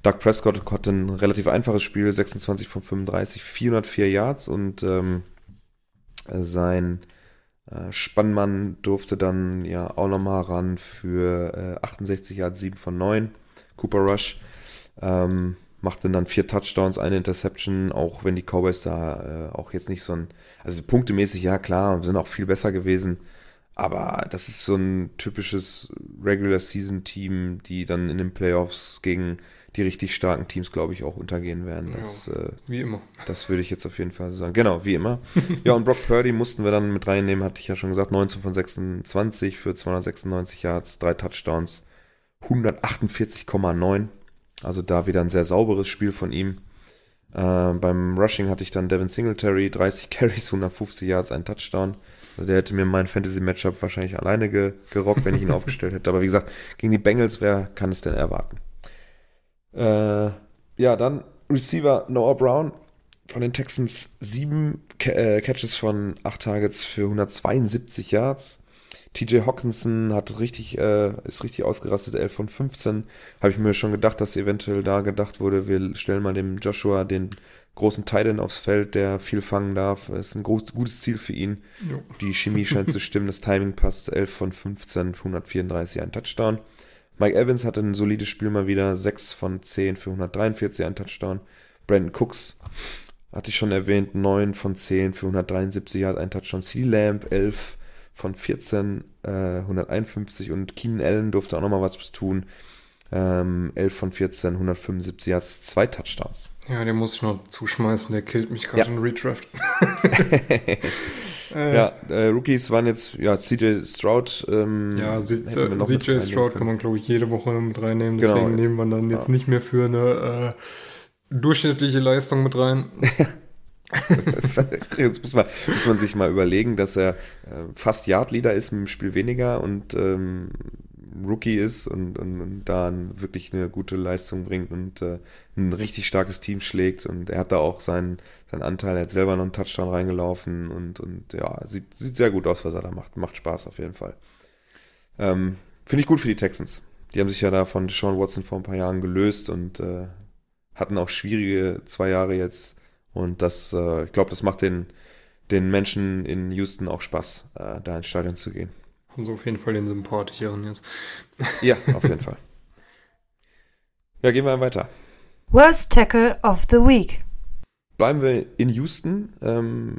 Doug Prescott hatte ein relativ einfaches Spiel, sechsundzwanzig von fünfunddreißig, vierhundertvier Yards, und ähm, sein äh, Spannmann durfte dann ja auch nochmal ran für äh, achtundsechzig Yards, sieben von neun. Cooper Rush ähm, machte dann vier Touchdowns, eine Interception, auch wenn die Cowboys da äh, auch jetzt nicht so ein, also punktemäßig, ja klar, sind auch viel besser gewesen. Aber das ist so ein typisches Regular-Season-Team, die dann in den Playoffs gegen die richtig starken Teams, glaube ich, auch untergehen werden. Das, ja, äh, wie immer. Das würde ich jetzt auf jeden Fall so sagen. Genau, wie immer. Ja, und Brock Purdy mussten wir dann mit reinnehmen, hatte ich ja schon gesagt, neunzehn von sechsundzwanzig für zweihundertsechsundneunzig Yards, drei Touchdowns, hundertachtundvierzig Komma neun. Also da wieder ein sehr sauberes Spiel von ihm. Äh, beim Rushing hatte ich dann Devin Singletary, dreißig Carries, hundertfünfzig Yards, ein Touchdown. Also der hätte mir mein Fantasy-Matchup wahrscheinlich alleine ge- gerockt, wenn ich ihn aufgestellt hätte. Aber wie gesagt, gegen die Bengals, wer kann es denn erwarten? Äh, ja, dann Receiver Noah Brown von den Texans, sieben Ca- äh, Catches von acht Targets für hundertzweiundsiebzig Yards. T J Hockenson hat richtig, äh, ist richtig ausgerastet, elf von fünfzehn. Habe ich mir schon gedacht, dass eventuell da gedacht wurde, wir stellen mal dem Joshua den großen Tight End aufs Feld, der viel fangen darf. Das ist ein groß, gutes Ziel für ihn. Jo. Die Chemie scheint zu stimmen, das Timing passt, elf von fünfzehn, hundertvierunddreißig, ein Touchdown. Mike Evans hatte ein solides Spiel mal wieder, sechs von zehn für hundertdreiundvierzig, ein Touchdown. Brandon Cooks, hatte ich schon erwähnt, neun von zehn für hundertdreiundsiebzig, hat ein Touchdown. CeeDee Lamb, elf von vierzehn, äh, hunderteinundfünfzig, und Keenan Allen durfte auch nochmal was tun. Ähm, elf von vierzehn, hundertfünfundsiebzig, hat zwei Touchdowns. Ja, den muss ich noch zuschmeißen, der killt mich gerade ja. in Redraft. Äh, ja, äh, Rookies waren jetzt, ja, C J Stroud. Ähm, ja, C J Stroud kann man, glaube ich, jede Woche mit reinnehmen. Genau, deswegen ja. nehmen wir dann jetzt ja. nicht mehr für eine äh, durchschnittliche Leistung mit rein. Jetzt muss man, muss man sich mal überlegen, dass er äh, fast Yard-Leader ist, mit dem Spiel weniger und ähm, Rookie ist und, und, und da wirklich eine gute Leistung bringt und äh, ein richtig starkes Team schlägt. Und er hat da auch seinen, seinen Anteil, er hat selber noch einen Touchdown reingelaufen und, und ja, sieht, sieht sehr gut aus, was er da macht. Macht Spaß auf jeden Fall. Ähm, Finde ich gut für die Texans. Die haben sich ja da von Deshaun Watson vor ein paar Jahren gelöst und äh, hatten auch schwierige zwei Jahre jetzt. Und das, äh, ich glaube, das macht den, den Menschen in Houston auch Spaß, äh, da ins Stadion zu gehen. Haben sie auf jeden Fall den sympathischeren jetzt. Ja, auf jeden Fall. Ja, gehen wir mal weiter. Worst Tackle of the Week. Bleiben wir in Houston, ähm,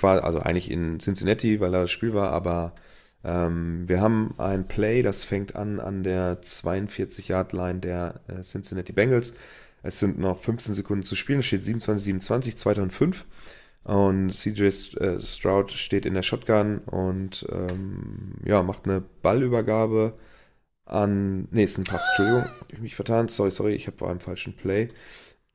also eigentlich in Cincinnati, weil da das Spiel war, aber ähm, wir haben ein Play, das fängt an an der zweiundvierzig-Yard-Line der äh, Cincinnati Bengals. Es sind noch fünfzehn Sekunden zu spielen, es steht siebenundzwanzig siebenundzwanzig, zweiter und fünf. Und C J Stroud steht in der Shotgun und ähm, ja, macht eine Ballübergabe an, nee, ist ein Pass, Entschuldigung, habe ich mich vertan, sorry, sorry, ich habe einen falschen Play.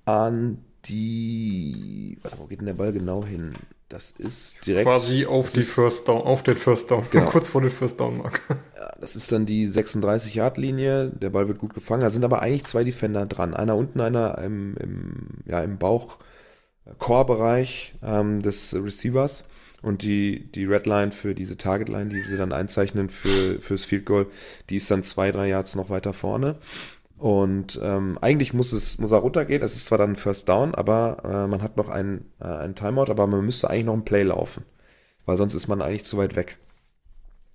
An die, warte, wo geht denn der Ball genau hin? Das ist direkt... Quasi auf, die First Down, auf den First Down, genau. Kurz vor den First Down, Mark. Ja, das ist dann die sechsunddreißig-Yard-Linie, der Ball wird gut gefangen, da sind aber eigentlich zwei Defender dran, einer unten, einer im, im, ja, im Bauch-Core-Bereich ähm, des Receivers und die, die Red Line für diese Target Line, die sie dann einzeichnen für fürs Field Goal, die ist dann zwei, drei Yards noch weiter vorne. Und ähm, eigentlich muss es muss er runtergehen, es ist zwar dann ein First Down, aber äh, man hat noch einen, äh, einen Timeout, aber man müsste eigentlich noch ein Play laufen, weil sonst ist man eigentlich zu weit weg.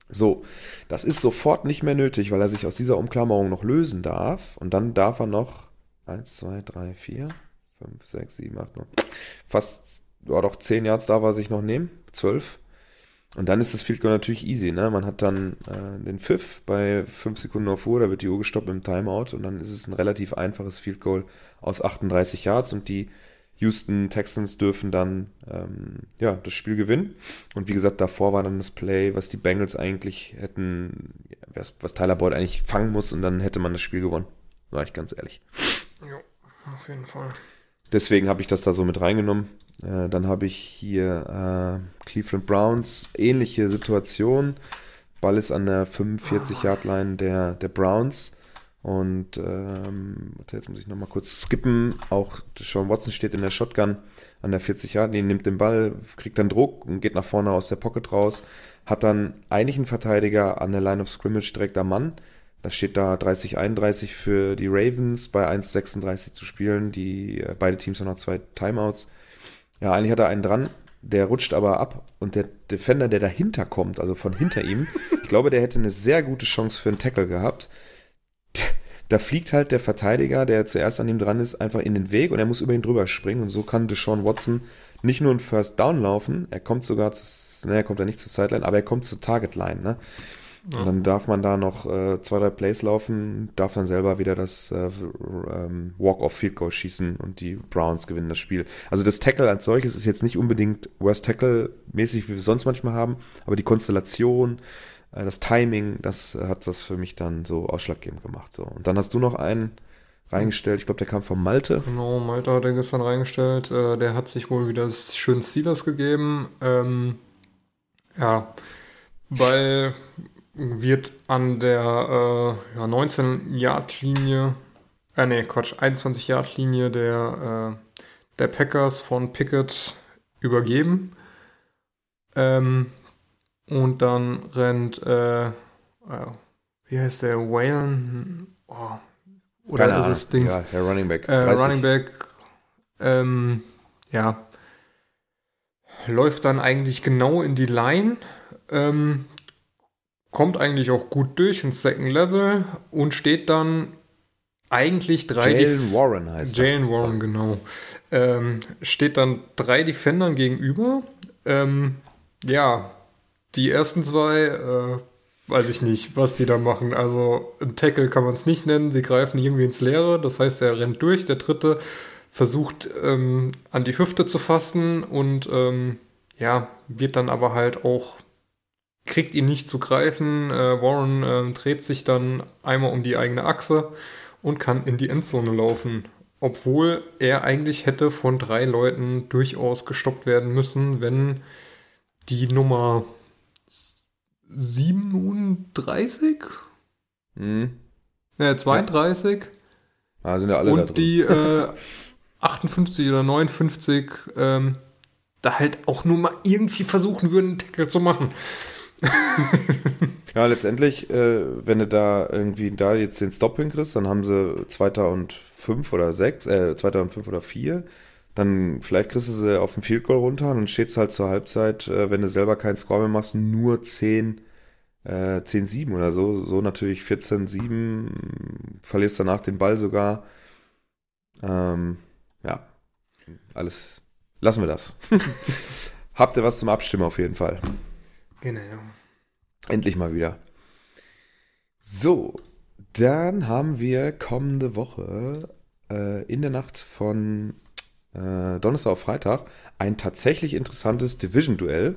So, das ist sofort nicht mehr nötig, weil er sich aus dieser Umklammerung noch lösen darf und dann darf er noch eins, zwei, drei, vier, fünf, sechs, sieben, acht, neun, fast, ja doch zehn Yards darf er sich noch nehmen, zwölf. Und dann ist das Field Goal natürlich easy, ne? Man hat dann äh, den Pfiff bei fünf Sekunden auf Uhr, da wird die Uhr gestoppt im Timeout und dann ist es ein relativ einfaches Field Goal aus achtunddreißig Yards und die Houston Texans dürfen dann ähm, ja, das Spiel gewinnen. Und wie gesagt, davor war dann das Play, was die Bengals eigentlich hätten, was Tyler Boyd eigentlich fangen muss und dann hätte man das Spiel gewonnen, sag ich ganz ehrlich. Ja, auf jeden Fall. Deswegen habe ich das da so mit reingenommen. Äh, dann habe ich hier äh, Cleveland Browns, ähnliche Situation. Ball ist an der fünfundvierzig-Yard-Line der, der Browns. Und ähm, jetzt muss ich nochmal kurz skippen. Auch Deshaun Watson steht in der Shotgun an der vierzig-Yard-Line, nimmt den Ball, kriegt dann Druck und geht nach vorne aus der Pocket raus. Hat dann eigentlich einen Verteidiger an der Line of Scrimmage direkt am Mann. Da steht da dreißig einunddreißig für die Ravens, bei eins sechsunddreißig zu spielen. Die, äh, beide Teams haben noch zwei Timeouts. Ja, eigentlich hat er einen dran, der rutscht aber ab. Und der Defender, der dahinter kommt, also von hinter ihm, ich glaube, der hätte eine sehr gute Chance für einen Tackle gehabt. Da fliegt halt der Verteidiger, der zuerst an ihm dran ist, einfach in den Weg und er muss über ihn drüber springen. Und so kann Deshaun Watson nicht nur einen First Down laufen, er kommt sogar, zu, ne, er kommt ja nicht zur Sideline, aber er kommt zur Target Line, ne? Und dann darf man da noch äh, zwei, drei Plays laufen, darf dann selber wieder das äh, ähm, Walk-off-Field-Goal schießen und die Browns gewinnen das Spiel. Also das Tackle als solches ist jetzt nicht unbedingt Worst-Tackle-mäßig, wie wir sonst manchmal haben, aber die Konstellation, äh, das Timing, das äh, hat das für mich dann so ausschlaggebend gemacht. So. Und dann hast du noch einen reingestellt, ich glaube, der kam von Malte. Genau, Malte hat er gestern reingestellt. Äh, der hat sich wohl wieder das schöne Steelers gegeben. Ähm, ja, weil... wird an der äh, ja, neunzehn-Yard-Linie, äh nee, Quatsch, einundzwanzig-Yard-Linie der, äh, der Packers von Pickett übergeben. Ähm, und dann rennt, äh, äh, wie heißt der, Waylon? Oh, oder Keine ist es Dings? Ja, der Running Back. Äh, Running Back, ähm, ja, läuft dann eigentlich genau in die Line, ähm, kommt eigentlich auch gut durch ins Second Level und steht dann eigentlich drei... Jalen Warren heißt er. Jalen Warren, genau. Ähm, steht dann drei Defendern gegenüber. Ähm, ja, die ersten zwei, äh, weiß ich nicht, was die da machen. Also ein Tackle kann man es nicht nennen. Sie greifen irgendwie ins Leere. Das heißt, er rennt durch. Der dritte versucht, ähm, an die Hüfte zu fassen und ähm, ja, wird dann aber halt auch... kriegt ihn nicht zu greifen. Äh, Warren ähm, dreht sich dann einmal um die eigene Achse und kann in die Endzone laufen. obwohl er eigentlich hätte von drei Leuten durchaus gestoppt werden müssen, wenn die Nummer siebenunddreißig? Hm. Ja, zweiunddreißig. Ah, sind ja alle da drin. Und die äh, achtundfünfzig oder neunundfünfzig ähm, da halt auch nur mal irgendwie versuchen würden, einen Tackle zu machen. Ja, letztendlich, äh, wenn du da irgendwie da jetzt den Stop hinkriegst, dann haben sie Zweiter und fünf oder sechs, äh, Zweiter und fünf oder vier. Dann vielleicht kriegst du sie auf den Field Goal runter und dann steht es halt zur Halbzeit, äh, wenn du selber keinen Score mehr machst, nur zehn, äh, zehn sieben oder so. So natürlich vierzehn sieben, verlierst danach den Ball sogar. Ähm, ja, alles, lassen wir das. Habt ihr was zum Abstimmen auf jeden Fall. Genau. Endlich mal wieder. So, dann haben wir kommende Woche äh, in der Nacht von äh, Donnerstag auf Freitag ein tatsächlich interessantes Division-Duell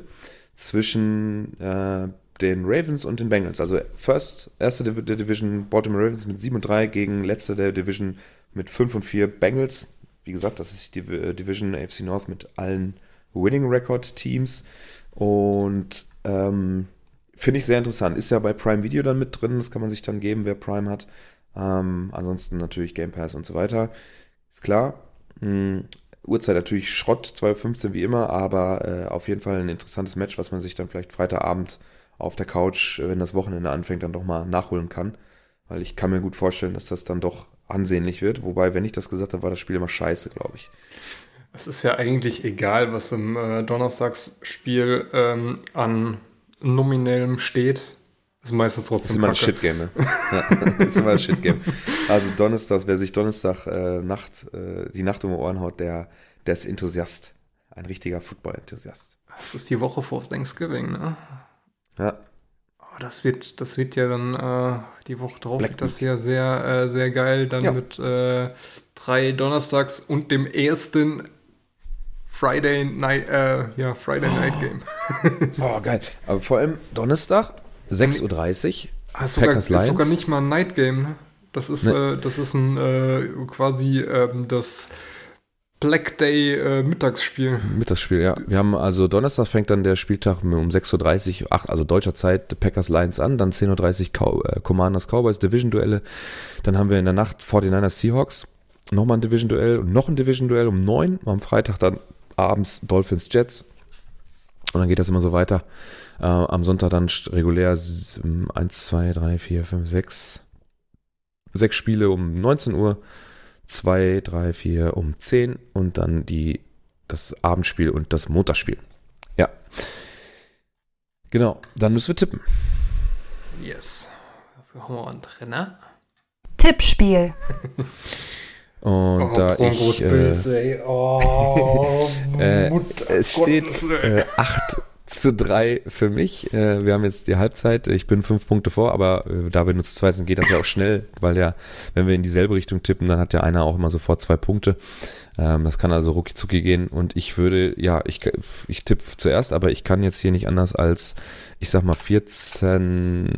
zwischen äh, den Ravens und den Bengals. Also first, erste Div- der Division Baltimore Ravens mit sieben und drei gegen letzte der Division mit fünf und vier Bengals. Wie gesagt, das ist die Div- Division A F C North mit allen Winning-Record-Teams. Und ähm, finde ich sehr interessant. Ist ja bei Prime Video dann mit drin. Das kann man sich dann geben, wer Prime hat. Ähm, ansonsten natürlich Game Pass und so weiter. Ist klar. Mhm. Uhrzeit natürlich Schrott, zwölf Uhr fünfzehn wie immer. Aber äh, auf jeden Fall ein interessantes Match, was man sich dann vielleicht Freitagabend auf der Couch, wenn das Wochenende anfängt, dann doch mal nachholen kann. Weil ich kann mir gut vorstellen, dass das dann doch ansehnlich wird. Wobei, wenn ich das gesagt habe, war das Spiel immer scheiße, glaube ich. Es ist ja eigentlich egal, was im äh, Donnerstagsspiel ähm, an nominellem steht, ist meistens trotzdem immer ein Shitgame, ne? Ja, ist immer ein Shitgame. Also Donnerstag, wer sich Donnerstag äh, Nacht, äh, die Nacht um die Ohren haut, der, der ist Enthusiast. Ein richtiger Football-Enthusiast. Das ist die Woche vor Thanksgiving, ne? Ja. Oh, das wird, das wird ja dann äh, die Woche drauf, Black das ist ja sehr, äh, sehr geil, dann ja. Mit äh, drei Donnerstags und dem ersten Friday Night, äh, ja, Friday Night oh. Game. Oh, geil. Aber vor allem Donnerstag, sechs Uhr dreißig. Das ist sogar nicht mal ein Night Game, ne? Das ist, ne. äh, das ist ein, äh, quasi, äh, das Black Day äh, Mittagsspiel. Mittagsspiel, ja. Wir haben also Donnerstag fängt dann der Spieltag um sechs Uhr dreißig, acht, also deutscher Zeit, Packers Lions an, dann zehn Uhr dreißig Cow- äh, Commanders Cowboys, Division Duelle. Dann haben wir in der Nacht forty-niners Seahawks, nochmal ein Division Duell und noch ein Division Duell um neun, am Freitag dann abends Dolphins, Jets und dann geht das immer so weiter. Äh, am Sonntag dann regulär eins, zwei, drei, vier, fünf, sechs sechs Spiele um neunzehn Uhr, zwei, drei, vier um zehn und dann die das Abendspiel und das Montagsspiel. Ja. Genau, dann müssen wir tippen. Yes. Dafür haben wir einen Trainer. Tippspiel. Und oh, da ich, äh, oh, äh, es steht äh, acht zu drei für mich. Äh, wir haben jetzt die Halbzeit. Ich bin fünf Punkte vor, aber äh, da wir nur zu zweit sind, geht das ja auch schnell, weil ja, wenn wir in dieselbe Richtung tippen, dann hat ja einer auch immer sofort zwei Punkte. Ähm, das kann also rucki zucki gehen. Und ich würde, ja, ich, ich tippe zuerst, aber ich kann jetzt hier nicht anders als, ich sag mal, vierzehn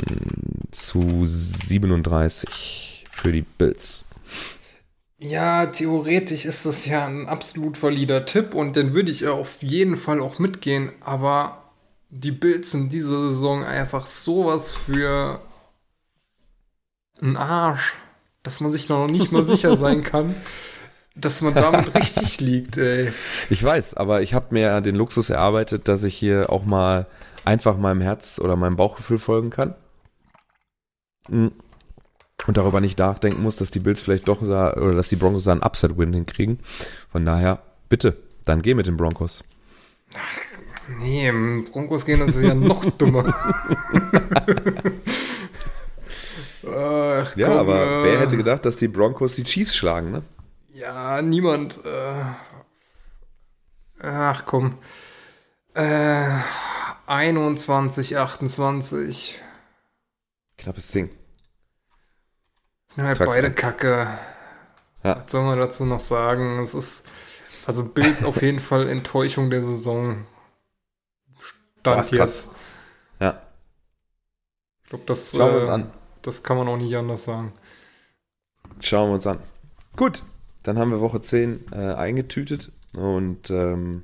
zu siebenunddreißig für die Bills. Ja, theoretisch ist das ja ein absolut valider Tipp und den würde ich ja auf jeden Fall auch mitgehen, aber die Bills sind diese Saison einfach sowas für einen Arsch, dass man sich da noch nicht mal sicher sein kann, dass man damit richtig liegt, ey. Ich weiß, aber ich habe mir den Luxus erarbeitet, dass ich hier auch mal einfach meinem Herz oder meinem Bauchgefühl folgen kann. Mhm. Und darüber nicht nachdenken muss, dass die Bills vielleicht doch da, oder dass die Broncos da einen Upset-Win hinkriegen. Von daher, bitte, dann geh mit den Broncos. Ach, nee, mit Broncos gehen, das ist ja noch dümmer. Ach, ja, komm, aber äh, wer hätte gedacht, dass die Broncos die Chiefs schlagen, ne? Ja, niemand. Äh, ach, komm. Äh, einundzwanzig achtundzwanzig. Knappes Ding. Ja, halt beide an. Kacke. Ja. Was soll man dazu noch sagen? Es ist, also Bills auf jeden Fall Enttäuschung der Saison. Stand jetzt. Ja. Ich glaube, das, äh, das kann man auch nicht anders sagen. Schauen wir uns an. Gut, Dann haben wir Woche zehn äh, eingetütet und ähm,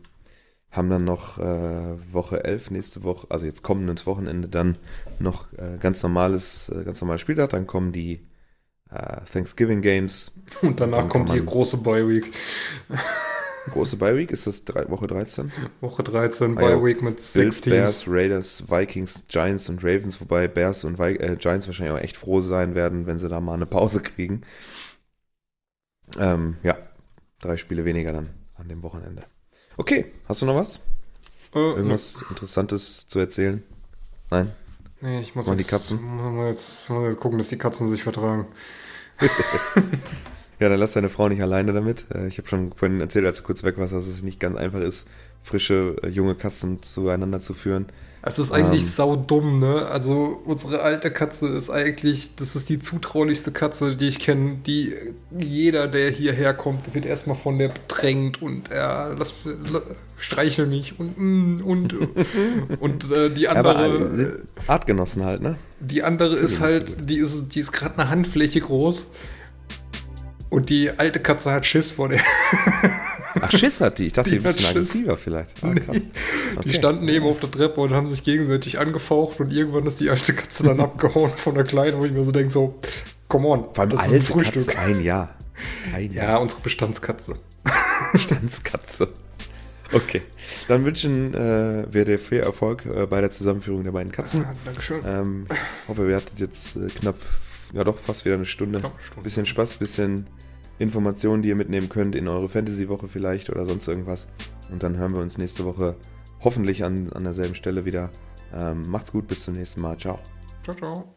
haben dann noch äh, Woche elf nächste Woche, also jetzt kommendes Wochenende, dann noch äh, ganz normales, äh, ganz normales Spieltag. Dann kommen die äh, Thanksgiving Games. Und danach und kommt die große Bye Week. Große Bye Week, ist das drei, Woche dreizehn? Woche dreizehn, Bye ah, Week mit sechs Teams. Bills, Bears, Raiders, Vikings, Giants und Ravens, wobei Bears und Vi- äh, Giants wahrscheinlich auch echt froh sein werden, wenn sie da mal eine Pause kriegen. Ähm, ja, drei Spiele weniger dann an dem Wochenende. Okay, hast du noch was? Äh, Irgendwas ne. Interessantes zu erzählen? Nein? Nee, ich muss jetzt, die Katzen? Muss jetzt, muss jetzt gucken, dass die Katzen sich vertragen. Ja, dann lass deine Frau nicht alleine damit. Ich habe schon vorhin erzählt, als du kurz weg warst, dass es nicht ganz einfach ist, frische, junge Katzen zueinander zu führen. Es ist eigentlich ähm, saudumm, ne? Also unsere alte Katze ist eigentlich, das ist die zutraulichste Katze, die ich kenne. Die jeder, der hierher kommt, wird erstmal von der bedrängt und er äh, streichel mich und und und äh, die andere äh, Artgenossen halt, ne? Die andere ist halt, die ist, die ist gerade eine Handfläche groß. Und die alte Katze hat Schiss vor der. Ach, Schiss hat die? Ich dachte, die, die bist ein aggressiver vielleicht. Ah, nee. Okay. Die standen eben auf der Treppe und haben sich gegenseitig angefaucht und irgendwann ist die alte Katze dann abgehauen von der Kleinen, wo ich mir so denke, so, come on, vor allem das ist ein Frühstück. Katze, ein Jahr. Ein Jahr. Ja, unsere Bestandskatze. Bestandskatze. Okay, dann wünschen äh, wir dir viel Erfolg äh, bei der Zusammenführung der beiden Katzen. Ah, Dankeschön. Ähm, ich hoffe, wir hatten jetzt äh, knapp Ja doch, fast wieder eine Stunde. Ein bisschen Spaß, ein bisschen Informationen, die ihr mitnehmen könnt in eure Fantasy-Woche vielleicht oder sonst irgendwas. Und dann hören wir uns nächste Woche hoffentlich an, an derselben Stelle wieder. Ähm, macht's gut, bis zum nächsten Mal. Ciao. Ciao, ciao.